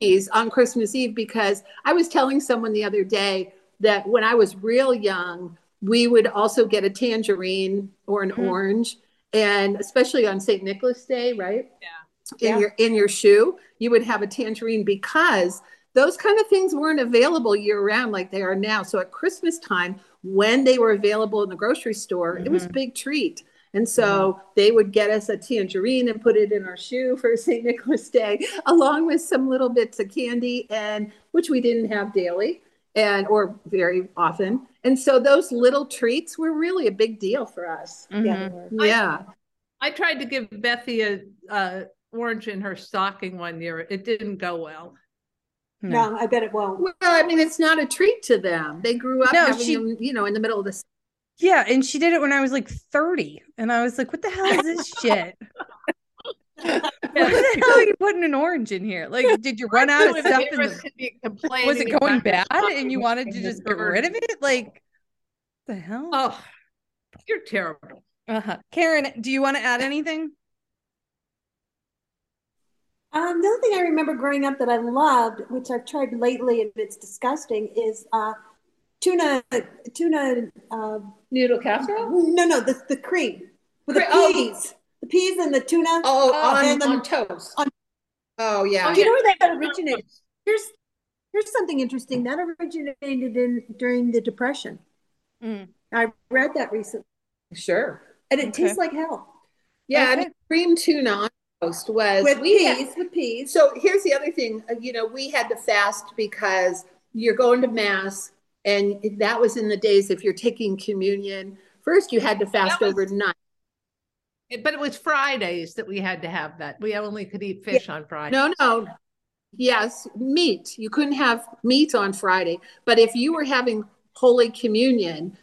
cookies on Christmas Eve. Because I was telling someone the other day that when I was real young, we would also get a tangerine or an mm-hmm. orange, and especially on Saint Nicholas Day, right? Yeah. In yeah. your in your shoe, you would have a tangerine because those kind of things weren't available year round like they are now. So at Christmas time, when they were available in the grocery store, mm-hmm. it was a big treat. And so mm-hmm. they would get us a tangerine and put it in our shoe for Saint Nicholas Day, along with some little bits of candy, and which we didn't have daily. And or very often. And so those little treats were really a big deal for us. Mm-hmm. Yeah. I, I tried to give Bethy a uh, orange in her stocking one year. It didn't go well. No. no, I bet it won't. Well, I mean, it's not a treat to them. They grew up, no, having she, them, you know, in the middle of the. Yeah, and she did it when I was like thirty, and I was like, "What the hell is this shit? What the hell are you putting an orange in here? Like, did you run out of stuff? In the, was it going bad, and you wanted to just get rid of it? Like, what the hell? Oh, you're terrible." Uh huh. Karen, do you want to add anything? Um, the only thing I remember growing up that I loved, which I've tried lately and it's disgusting, is uh, tuna tuna uh, noodle casserole. No, no, the the cream with Cre- the peas, oh. the peas and the tuna. Oh, on, and then, on toast. On, oh yeah. Do you know where that originated? Here's here's something interesting that originated in during the Depression. Mm. I read that recently. Sure. And it okay. tastes like hell. Yeah, okay. I mean, cream tuna. Toast was with we peas, had, with peas. So here's the other thing, you know, we had to fast because you're going to mass, and that was in the days if you're taking communion first, you had to fast was, overnight. It, but it was Fridays that we had to have that. We only could eat fish yeah. on Friday. No, no. Yes, meat. You couldn't have meat on Friday, but if you were having Holy Communion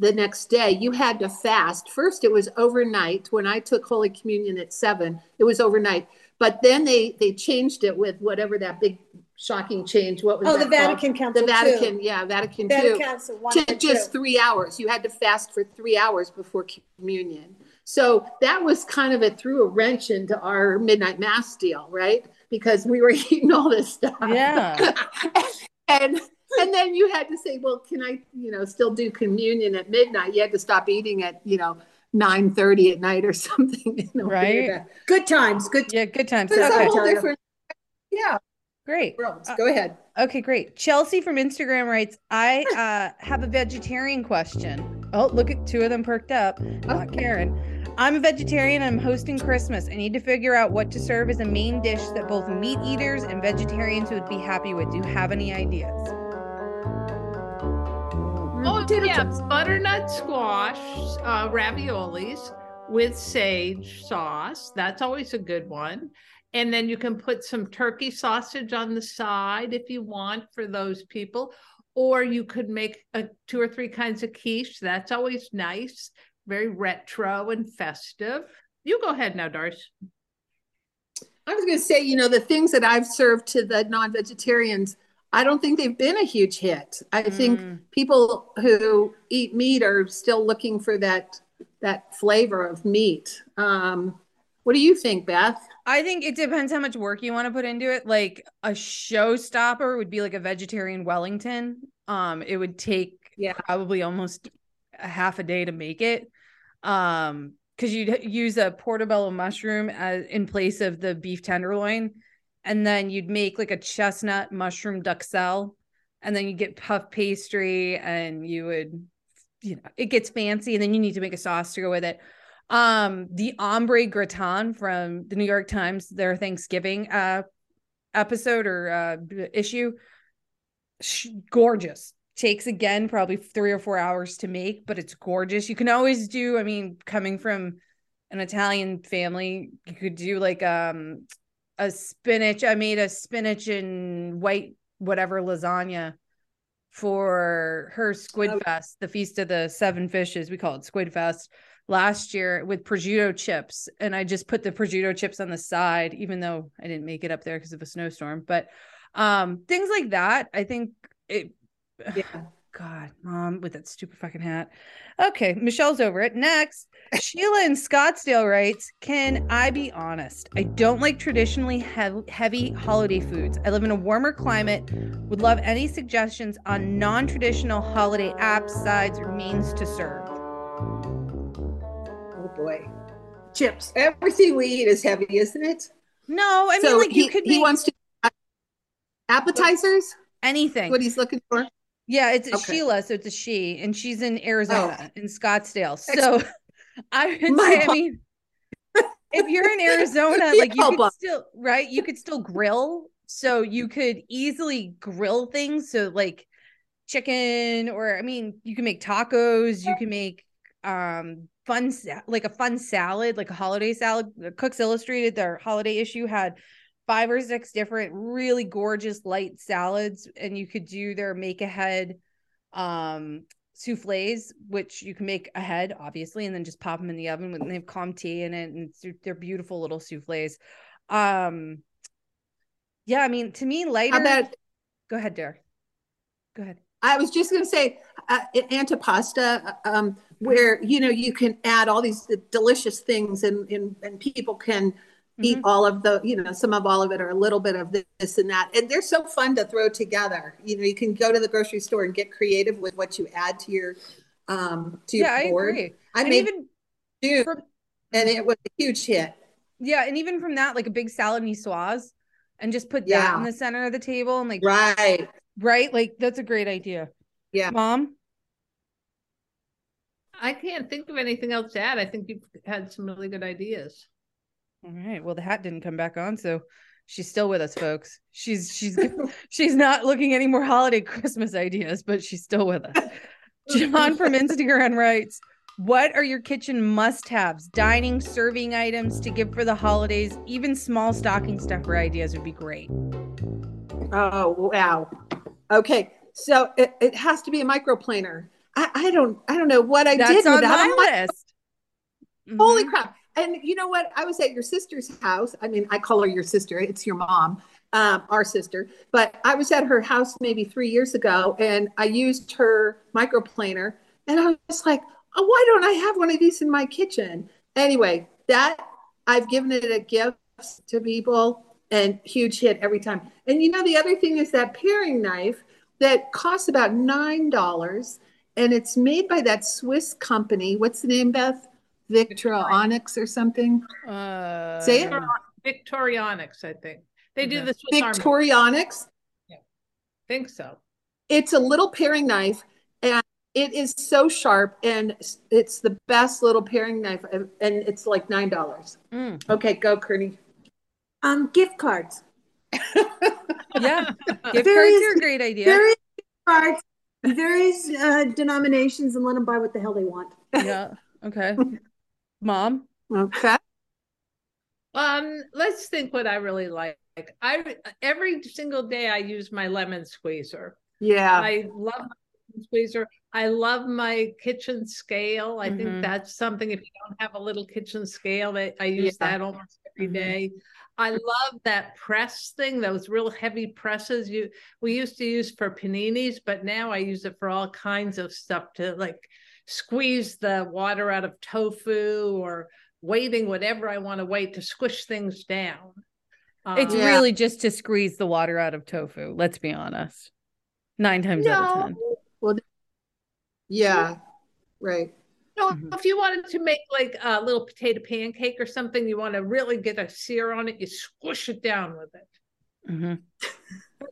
the next day, you had to fast. First, it was overnight. When I took Holy Communion at seven, it was overnight. But then they they changed it with whatever that big shocking change. What was oh, that the Vatican called? Council. The Vatican, two. yeah, Vatican, Vatican two. Council one to and just two. Three hours. You had to fast for three hours before communion. So that was kind of a threw a wrench into our midnight mass deal, right? Because we were eating all this stuff. Yeah, and. and And then you had to say, well, can I, you know, still do communion at midnight? You had to stop eating at, you know, nine thirty at night or something. You know, right. Good times. Good. Yeah. Good times. It's okay. a whole different, yeah. Great. Uh, Go ahead. Okay. Great. Chelsea from Instagram writes, I uh, have a vegetarian question. Oh, look at two of them perked up. Not okay. Karen. I'm a vegetarian. I'm hosting Christmas. I need to figure out what to serve as a main dish that both meat eaters and vegetarians would be happy with. Do you have any ideas? Oh, yeah, butternut squash, uh, raviolis with sage sauce. That's always a good one. And then you can put some turkey sausage on the side if you want for those people. Or you could make a, two or three kinds of quiche. That's always nice. Very retro and festive. You go ahead now, Darce. I was going to say, you know, the things that I've served to the non-vegetarians, I don't think they've been a huge hit. I mm. think people who eat meat are still looking for that that flavor of meat. Um, what do you think, Beth? I think it depends how much work you want to put into it. Like a showstopper would be like a vegetarian Wellington. Um, it would take yeah. probably almost a half a day to make it. Um, because you'd use a portobello mushroom as in place of the beef tenderloin. And then you'd make like a chestnut mushroom duxelle, and then you get puff pastry, and you would, you know, it gets fancy, and then you need to make a sauce to go with it. Um, the ombre gratin from the New York Times, their Thanksgiving uh, episode or uh, issue, gorgeous. Takes again probably three or four hours to make, but it's gorgeous. You can always do. I mean, coming from an Italian family, you could do like um. a spinach. I made a spinach and white, whatever lasagna for her Squid oh. Fest, the Feast of the Seven Fishes. We call it Squid Fest last year with prosciutto chips. And I just put the prosciutto chips on the side, even though I didn't make it up there because of a snowstorm, but, um, things like that. I think it, yeah. God, mom with that stupid fucking hat. Okay. Michelle's over it. Next, Sheila in Scottsdale writes, can I be honest? I don't like traditionally he- heavy holiday foods. I live in a warmer climate. Would love any suggestions on non-traditional holiday apps, sides, or means to serve. Oh boy. Chips. Everything we eat is heavy, isn't it? No. I so mean, like he, you could be. He wants to. Uh, appetizers? Anything. What he's looking for. Yeah, it's okay. Sheila, so it's a she, and she's in Arizona, oh. in Scottsdale. So I would say, I mean, if you're in Arizona, like you could still, right? You could still grill. So you could easily grill things. So like chicken, or I mean, you can make tacos. You can make um fun, like a fun salad, like a holiday salad. Cooks Illustrated, their holiday issue had five or six different really gorgeous light salads, and you could do their make ahead um, souffles, which you can make ahead, obviously, and then just pop them in the oven when they have calm tea in it, and they're beautiful little souffles. Um, yeah, I mean, to me, lighter. How about- Go ahead, Dara. Go ahead. I was just going to say uh, antipasta, um, where, you know, you can add all these delicious things, and and, and people can mm-hmm. eat all of the, you know, some of all of it or a little bit of this and that. And they're so fun to throw together. You know, you can go to the grocery store and get creative with what you add to your, um, to yeah, your board. I agree. I made even do, from- and it was a huge hit. Yeah. And even from that, like a big salad niçoise, and just put yeah. that in the center of the table and like, right. Right? Like, that's a great idea. Yeah. Mom? I can't think of anything else to add. I think you've had some really good ideas. All right. Well, the hat didn't come back on, so she's still with us, folks. She's she's she's not looking any more holiday Christmas ideas, but she's still with us. John from Instagram writes, what are your kitchen must-haves, dining, serving items to give for the holidays? Even small stocking stuffer ideas would be great. Oh, wow. Okay, so it, it has to be a microplaner. I, I don't I don't know what I That's did on with that. My I'm list. Like, mm-hmm. Holy crap. And you know what? I was at your sister's house. I mean, I call her your sister. It's your mom, um, our sister. But I was at her house maybe three years ago, and I used her microplaner. And I was like, oh, why don't I have one of these in my kitchen? Anyway, that I've given it a gift to people. And huge hit every time. And you know, the other thing is that paring knife that costs about nine dollars, and it's made by that Swiss company. What's the name, Beth? Victorinox or something? Uh, Say it. Victorinox, I think. They do the Swiss Victorinox? Yeah, I think so. It's a little paring knife, and it is so sharp, and it's the best little paring knife, and it's like nine dollars. Mm. Okay, go, Kearney. Um, gift cards. Yeah, gift various, cards are a great idea. Various cards, various uh, denominations, and let them buy what the hell they want. Yeah. Okay. Mom. Okay. Um, let's think what I really like. I every single day I use my lemon squeezer. Yeah. I love my lemon squeezer. I love my kitchen scale. I mm-hmm. think that's something. If you don't have a little kitchen scale, I, I use yeah. that almost every mm-hmm. day. I love that press thing, those real heavy presses you we used to use for paninis, but now I use it for all kinds of stuff, to like squeeze the water out of tofu, or weighting whatever I want to weight to squish things down. Um, it's yeah. really just to squeeze the water out of tofu, let's be honest. Nine times no. out of ten. Well, yeah, right. So if you wanted to make like a little potato pancake or something, you want to really get a sear on it, you squish it down with it. Mm-hmm.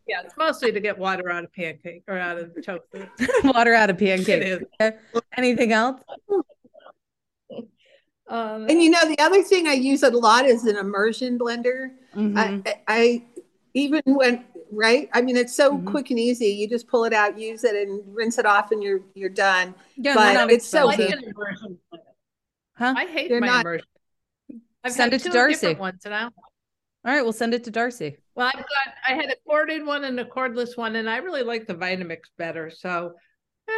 Yeah, it's mostly to get water out of pancake or out of tofu. Water out of pancake. Anything else? Um, and you know, the other thing I use a lot is an immersion blender. Mm-hmm. I, I even when right, I mean, it's so mm-hmm. quick and easy. You just pull it out, use it, and rinse it off, and you're you're done. Yeah, but it's so. Like huh? I hate They're my not... immersion. I've send had it to two Darcy. Different ones, and I don't... All right, we'll send it to Darcy. Well, I've got. I had a corded one and a cordless one, and I really like the Vitamix better. So, eh,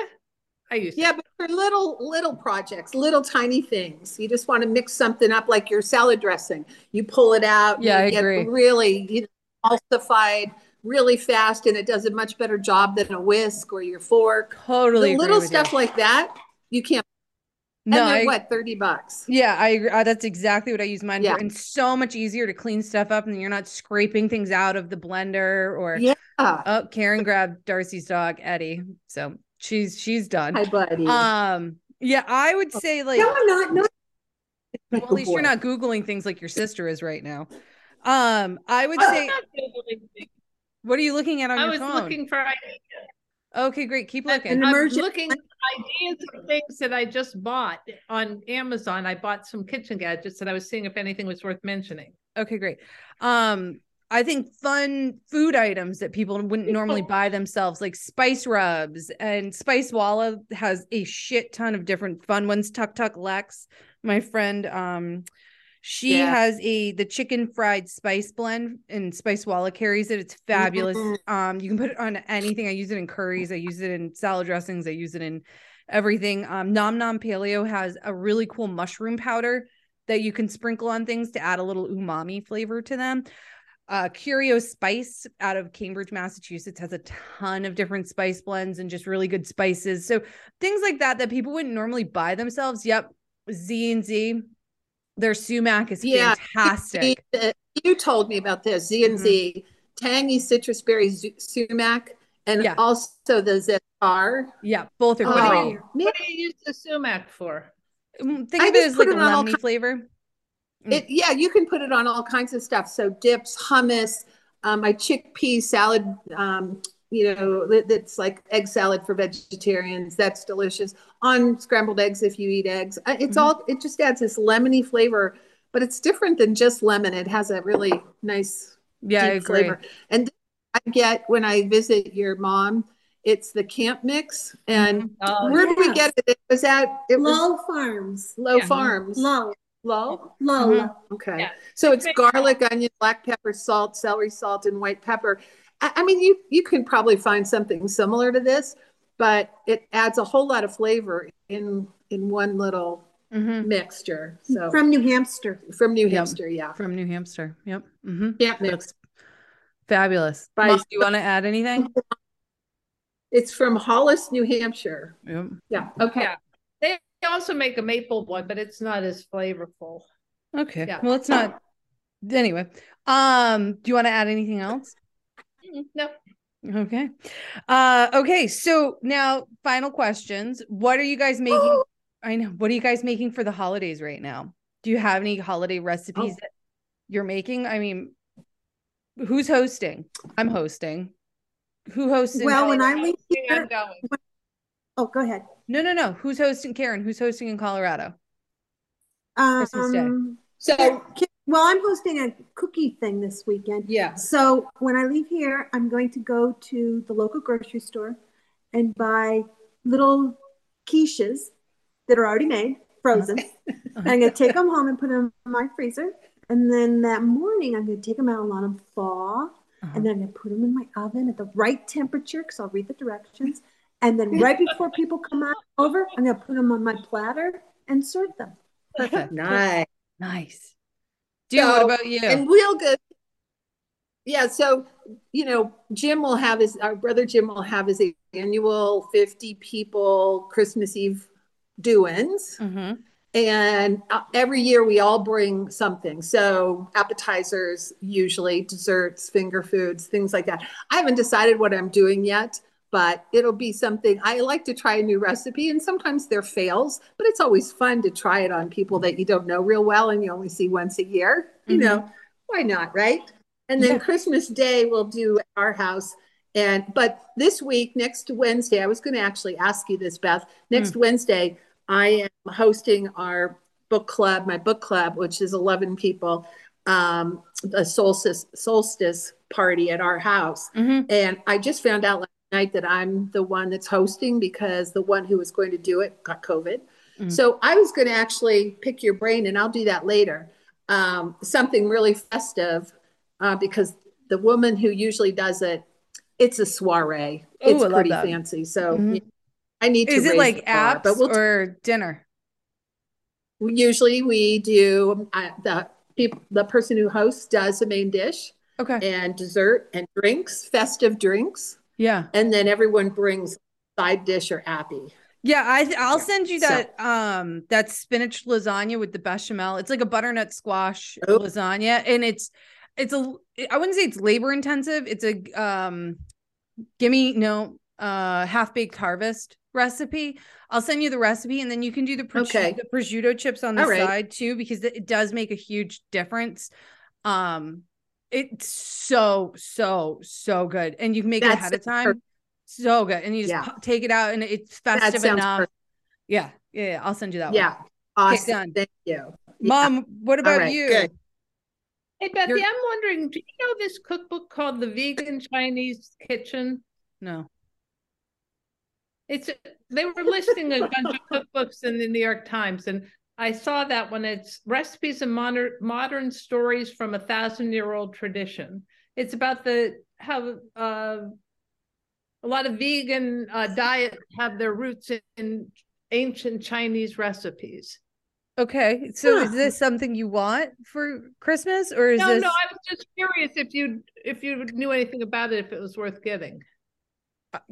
I use. Yeah, that. But for little little projects, little tiny things, you just want to mix something up, like your salad dressing. You pull it out. Yeah, and I get agree. Really, you know, emulsified. Really fast, and it does a much better job than a whisk or your fork. Totally, the little stuff you. Like that you can't. No, and they're I, what thirty bucks? Yeah, I agree. That's exactly what I use mine yeah. for, and so much easier to clean stuff up, and you're not scraping things out of the blender or. Yeah. Oh, Karen grabbed Darcy's dog Eddie, so she's she's done. Hi, buddy. Um, yeah, I would say like. No, I'm not. No. Well, at least oh, you're not Googling things like your sister is right now. Um, I would I'm say. Not Googling things. What are you looking at on I your phone? I was looking for ideas. Okay, great. Keep looking. And I'm emergent- looking for ideas of things that I just bought on Amazon. I bought some kitchen gadgets that I was seeing if anything was worth mentioning. Okay, great. Um, I think fun food items that people wouldn't normally buy themselves, like spice rubs, and Spice Walla has a shit ton of different fun ones. Tuck Tuck Lex, my friend, um, She yeah. has a the chicken fried spice blend, and Spice Walla carries it. It's fabulous. Um, you can put it on anything. I use it in curries. I use it in salad dressings. I use it in everything. Um, Nom Nom Paleo has a really cool mushroom powder that you can sprinkle on things to add a little umami flavor to them. Uh, Curio Spice out of Cambridge, Massachusetts has a ton of different spice blends and just really good spices. So things like that, that people wouldn't normally buy themselves. Yep. Z and Z, their sumac is yeah, fantastic. You told me about this. Z and Z, mm-hmm. tangy citrus berry sumac, and yeah. also the Z R. Yeah, both are great. Oh, what do you use the sumac for? Think I of it as like a lemony flavor. It, yeah, you can put it on all kinds of stuff. So dips, hummus, um, my chickpea salad, um, you know, that's like egg salad for vegetarians. That's delicious. On scrambled eggs if you eat eggs. It's mm-hmm. all, it just adds this lemony flavor, but it's different than just lemon. It has a really nice yeah, deep flavor. And I get when I visit your mom, it's the camp mix. And oh, where yes. did we get it? It was at it Low was, Farms. Low yeah. Farms. Low. Low? Low. Mm-hmm. Okay. Yeah. So it's garlic, onion, black pepper, salt, celery salt, and white pepper. I, I mean, you, you can probably find something similar to this, but it adds a whole lot of flavor in in one little mm-hmm. mixture. So From New Hampshire. From New yep. Hampshire, yeah. From New Hampshire, yep. Mm-hmm. Camp mix. Fabulous. Mom, do you want to add anything? It's from Hollis, New Hampshire. Yep. Yeah. Okay. Yeah. They also make a maple one, but it's not as flavorful. Okay. Yeah. Well, it's not. Anyway, um, do you want to add anything else? No. Okay. Uh, okay. So now, final questions. What are you guys making? Oh. I know. What are you guys making for the holidays right now? Do you have any holiday recipes oh. that you're making? I mean, who's hosting? I'm hosting. Who hosts? Well, when I leave here, oh, go ahead. No, no, no. Who's hosting, Karen? Who's hosting in Colorado? Um, Christmas Day. So, well, I'm hosting a cookie thing this weekend. Yeah. So when I leave here, I'm going to go to the local grocery store and buy little quiches that are already made, frozen. And I'm going to take them home and put them in my freezer. And then that morning, I'm going to take them out and let them thaw. Uh-huh. And then I'm going to put them in my oven at the right temperature because I'll read the directions. And then right before people come out over, I'm going to put them on my platter and serve them. Perfect. Nice. Nice. Jim, so, what about you? And we'll go. Yeah. So, you know, Jim will have his, our brother Jim will have his annual fifty people Christmas Eve do-ins. Mm-hmm. And every year we all bring something. So appetizers, usually desserts, finger foods, things like that. I haven't decided what I'm doing yet, but it'll be something. I like to try a new recipe, and sometimes they're fails, but it's always fun to try it on people that you don't know real well and you only see once a year. Mm-hmm. You know, why not, right? And then yeah. Christmas Day we'll do at our house. And but this week, next Wednesday, I was going to actually ask you this, Beth. Next mm. Wednesday, I am hosting our book club, my book club, which is eleven people, um, a solstice, solstice party at our house. Mm-hmm. And I just found out last night that I'm the one that's hosting because the one who was going to do it got COVID. Mm-hmm. So I was going to actually pick your brain, and I'll do that later. Um, something really festive uh, because the woman who usually does it, it's a soiree. Ooh, it's I pretty fancy. So mm-hmm. yeah. I need to. Is it like apps bar, we'll or t- dinner? Usually we do uh, the people, the person who hosts does a main dish, okay, and dessert and drinks, festive drinks. Yeah, and then everyone brings side dish or appy. Yeah, I I'll yeah. send you that so. um that spinach lasagna with the bechamel. It's like a butternut squash oh. lasagna, and it's it's a I wouldn't say it's labor intensive. It's a um, gimme no uh half baked harvest recipe. I'll send you the recipe, and then you can do the prosciutto, okay. the prosciutto chips on the right. side too, because it does make a huge difference. Um, it's so, so, so good. And you can make That's it ahead of time. Perfect. So good. And you just yeah. pop, take it out, and it's festive enough. Yeah, yeah. Yeah. I'll send you that yeah. one. Awesome. Okay, thank you. Mom, yeah. what about right, you? Good. Hey, Bethy, You're- I'm wondering, do you know this cookbook called The Vegan Chinese Kitchen? No. It's they were listing a bunch of cookbooks in the New York Times, and I saw that one. It's Recipes and Modern, Modern Stories from a Thousand-Year-Old Tradition. It's about the how uh, a lot of vegan uh, diets have their roots in ancient Chinese recipes. Okay, so huh. is this something you want for Christmas, or is no, this? No, no. I was just curious if you if you knew anything about it, if it was worth getting.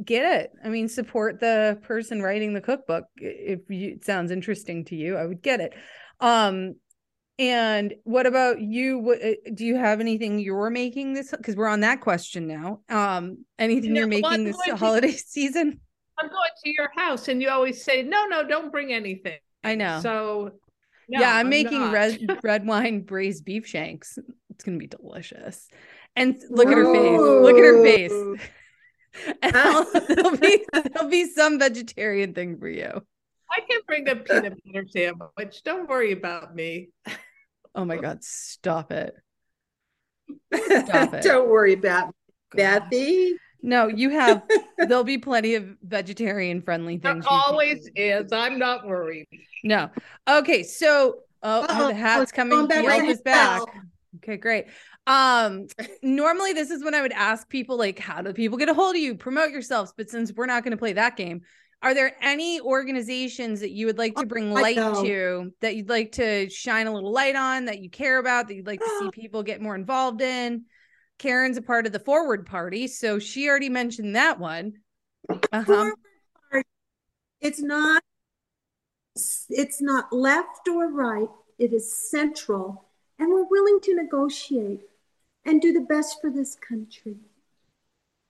Get it. I mean, support the person writing the cookbook. If you, it sounds interesting to you, I would get it. Um, and what about you? What, do you have anything you're making this? Because we're on that question now. Um, anything no, you're making well, this holiday to, season? I'm going to your house, and you always say, "No, no, don't bring anything." I know. So, no, yeah, I'm, I'm making red, red wine braised beef shanks. It's gonna be delicious. And look Whoa. at her face. Look at her face. And there'll be there'll be some vegetarian thing for you. I can bring a peanut butter sandwich. Don't worry about me. Oh my God! Stop it! Stop it! Don't worry about me, Bethy. No, you have. There'll be plenty of vegetarian friendly things. There always is. I'm not worried. No. Okay. So, oh, oh the hat's coming. Back Yelp is back. Okay, great. Um, normally this is when I would ask people, like, how do people get a hold of you? Promote yourselves. But since we're not going to play that game, are there any organizations that you would like to bring light to, that you'd like to shine a little light on, that you care about, that you'd like to see people get more involved in? Karen's a part of the Forward Party, so she already mentioned that one. Uh-huh. Forward Party. It's not, it's not left or right. It is central. And we're willing to negotiate and do the best for this country.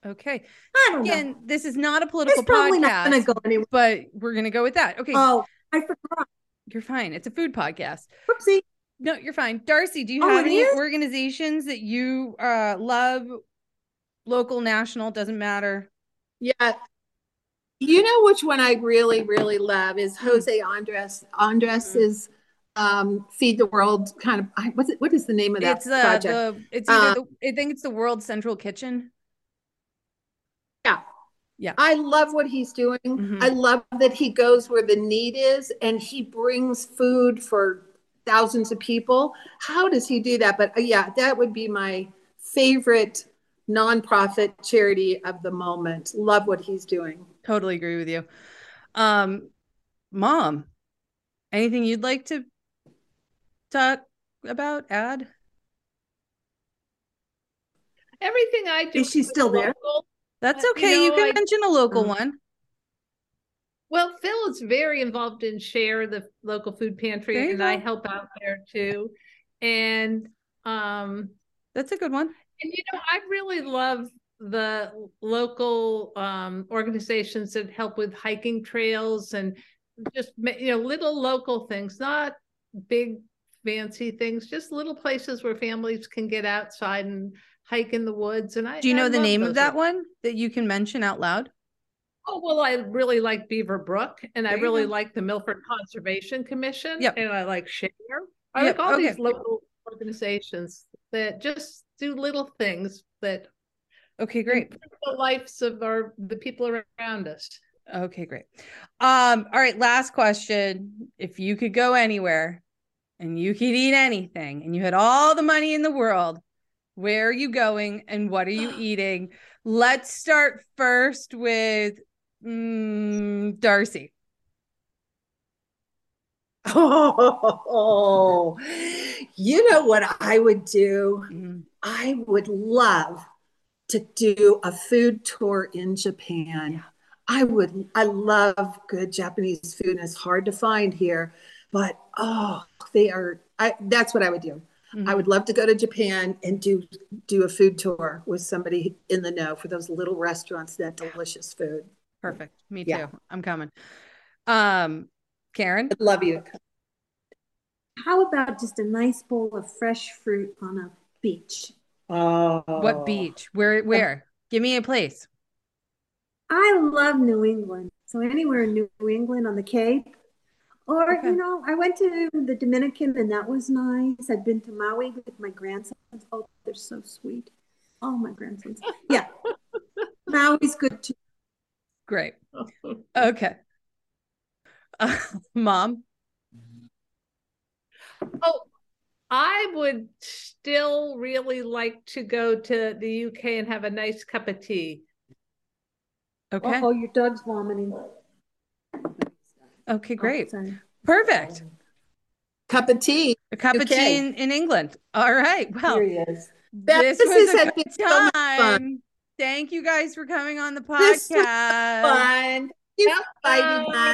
Okay. I don't Again, know. This is not a political it's probably podcast, not gonna go anywhere. But we're going to go with that. Okay. Oh, I forgot. You're fine. It's a food podcast. Whoopsie. No, you're fine. Darcy, do you oh, have any is? organizations that you uh, love? Local, national, doesn't matter. Yeah. You know which one I really, really love is Jose Andres. Andres mm-hmm. is... Um, feed the world kind of, what's it, what is the name of that it's, uh, project? The, it's either um, the, I think it's the World Central Kitchen. Yeah. Yeah. I love what he's doing. Mm-hmm. I love that he goes where the need is and he brings food for thousands of people. How does he do that? But uh, yeah, that would be my favorite nonprofit charity of the moment. Love what he's doing. Totally agree with you. Um, Mom, anything you'd like to talk about, add? Everything I do. Is she still there? Local. That's okay. You, know, you can I, mention a local one. Well, Phil is very involved in Share, the local food pantry, there and I help out there too. And um, that's a good one. And you know, I really love the local um, organizations that help with hiking trails and just, you know, little local things, not big fancy things, just little places where families can get outside and hike in the woods. And I do you know I the name of that things. one that you can mention out loud? Oh, well, I really like Beaver Brook, and there I really go. like the Milford Conservation Commission, yep. and I like Share. I yep. like all okay. these local organizations that just do little things that okay, great improve the lives of our the people around us. Okay, great. Um, all right, last question. If you could go anywhere and you could eat anything and you had all the money in the world, where are you going and what are you eating? Let's start first with mm, Darcy. Oh, you know what I would do? Mm-hmm. I would love to do a food tour in Japan. Yeah. I would, I love good Japanese food, and it's hard to find here, but, oh, they are, I, that's what I would do. Mm-hmm. I would love to go to Japan and do, do a food tour with somebody in the know for those little restaurants, that delicious food. Perfect. Me too. Yeah. I'm coming. Um, Karen? I love you. How about just a nice bowl of fresh fruit on a beach? Oh. What beach? Where, where? Give me a place. I love New England. So anywhere in New England on the Cape. Or, okay. you know, I went to the Dominican and that was nice. I've been to Maui with my grandsons. Oh, they're so sweet. Oh, my grandsons. Yeah. Maui's good too. Great. Okay. Uh, Mom? Oh, I would still really like to go to the U K and have a nice cup of tea. Okay. Oh, your dog's vomiting. Okay, great. Oh, perfect. Cup of tea. A cup U K. Of tea in, in England. All right. Well, here he is. This, this was has a been so much fun. Thank you guys for coming on the podcast. This was fun. You bye. Love you, bye.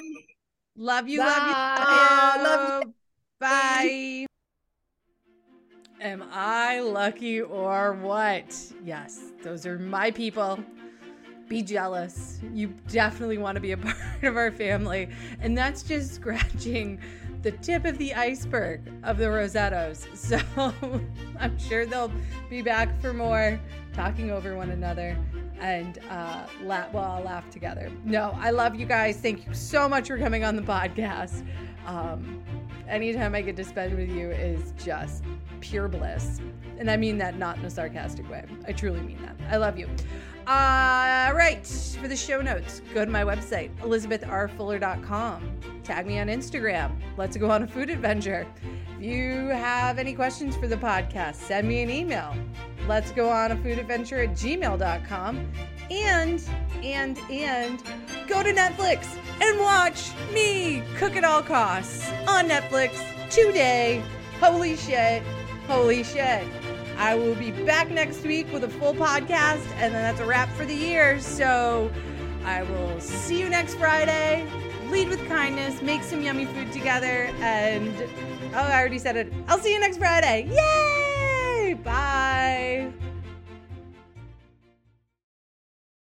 Love you. Oh, love you. Bye. Am I lucky or what? Yes, those are my people. Be jealous. You definitely want to be a part of our family. And that's just scratching the tip of the iceberg of the Rosettos. So I'm sure they'll be back for more, talking over one another and uh, laugh, well, I'll laugh together. No, I love you guys. Thank you so much for coming on the podcast. Um, anytime I get to spend with you is just pure bliss. And I mean that not in a sarcastic way. I truly mean that. I love you. All right. For the show notes, go to my website, elizabeth r fuller dot com. Tag me on Instagram. Let's go on a food adventure. If you have any questions for the podcast, send me an email. Let's go on a food adventure at gmail dot com. And, and, and go to Netflix and watch me Cook at All Costs on Netflix today. Holy shit. Holy shit. I will be back next week with a full podcast, and then that's a wrap for the year. So I will see you next Friday. Lead with kindness, make some yummy food together, and oh, I already said it. I'll see you next Friday. Yay!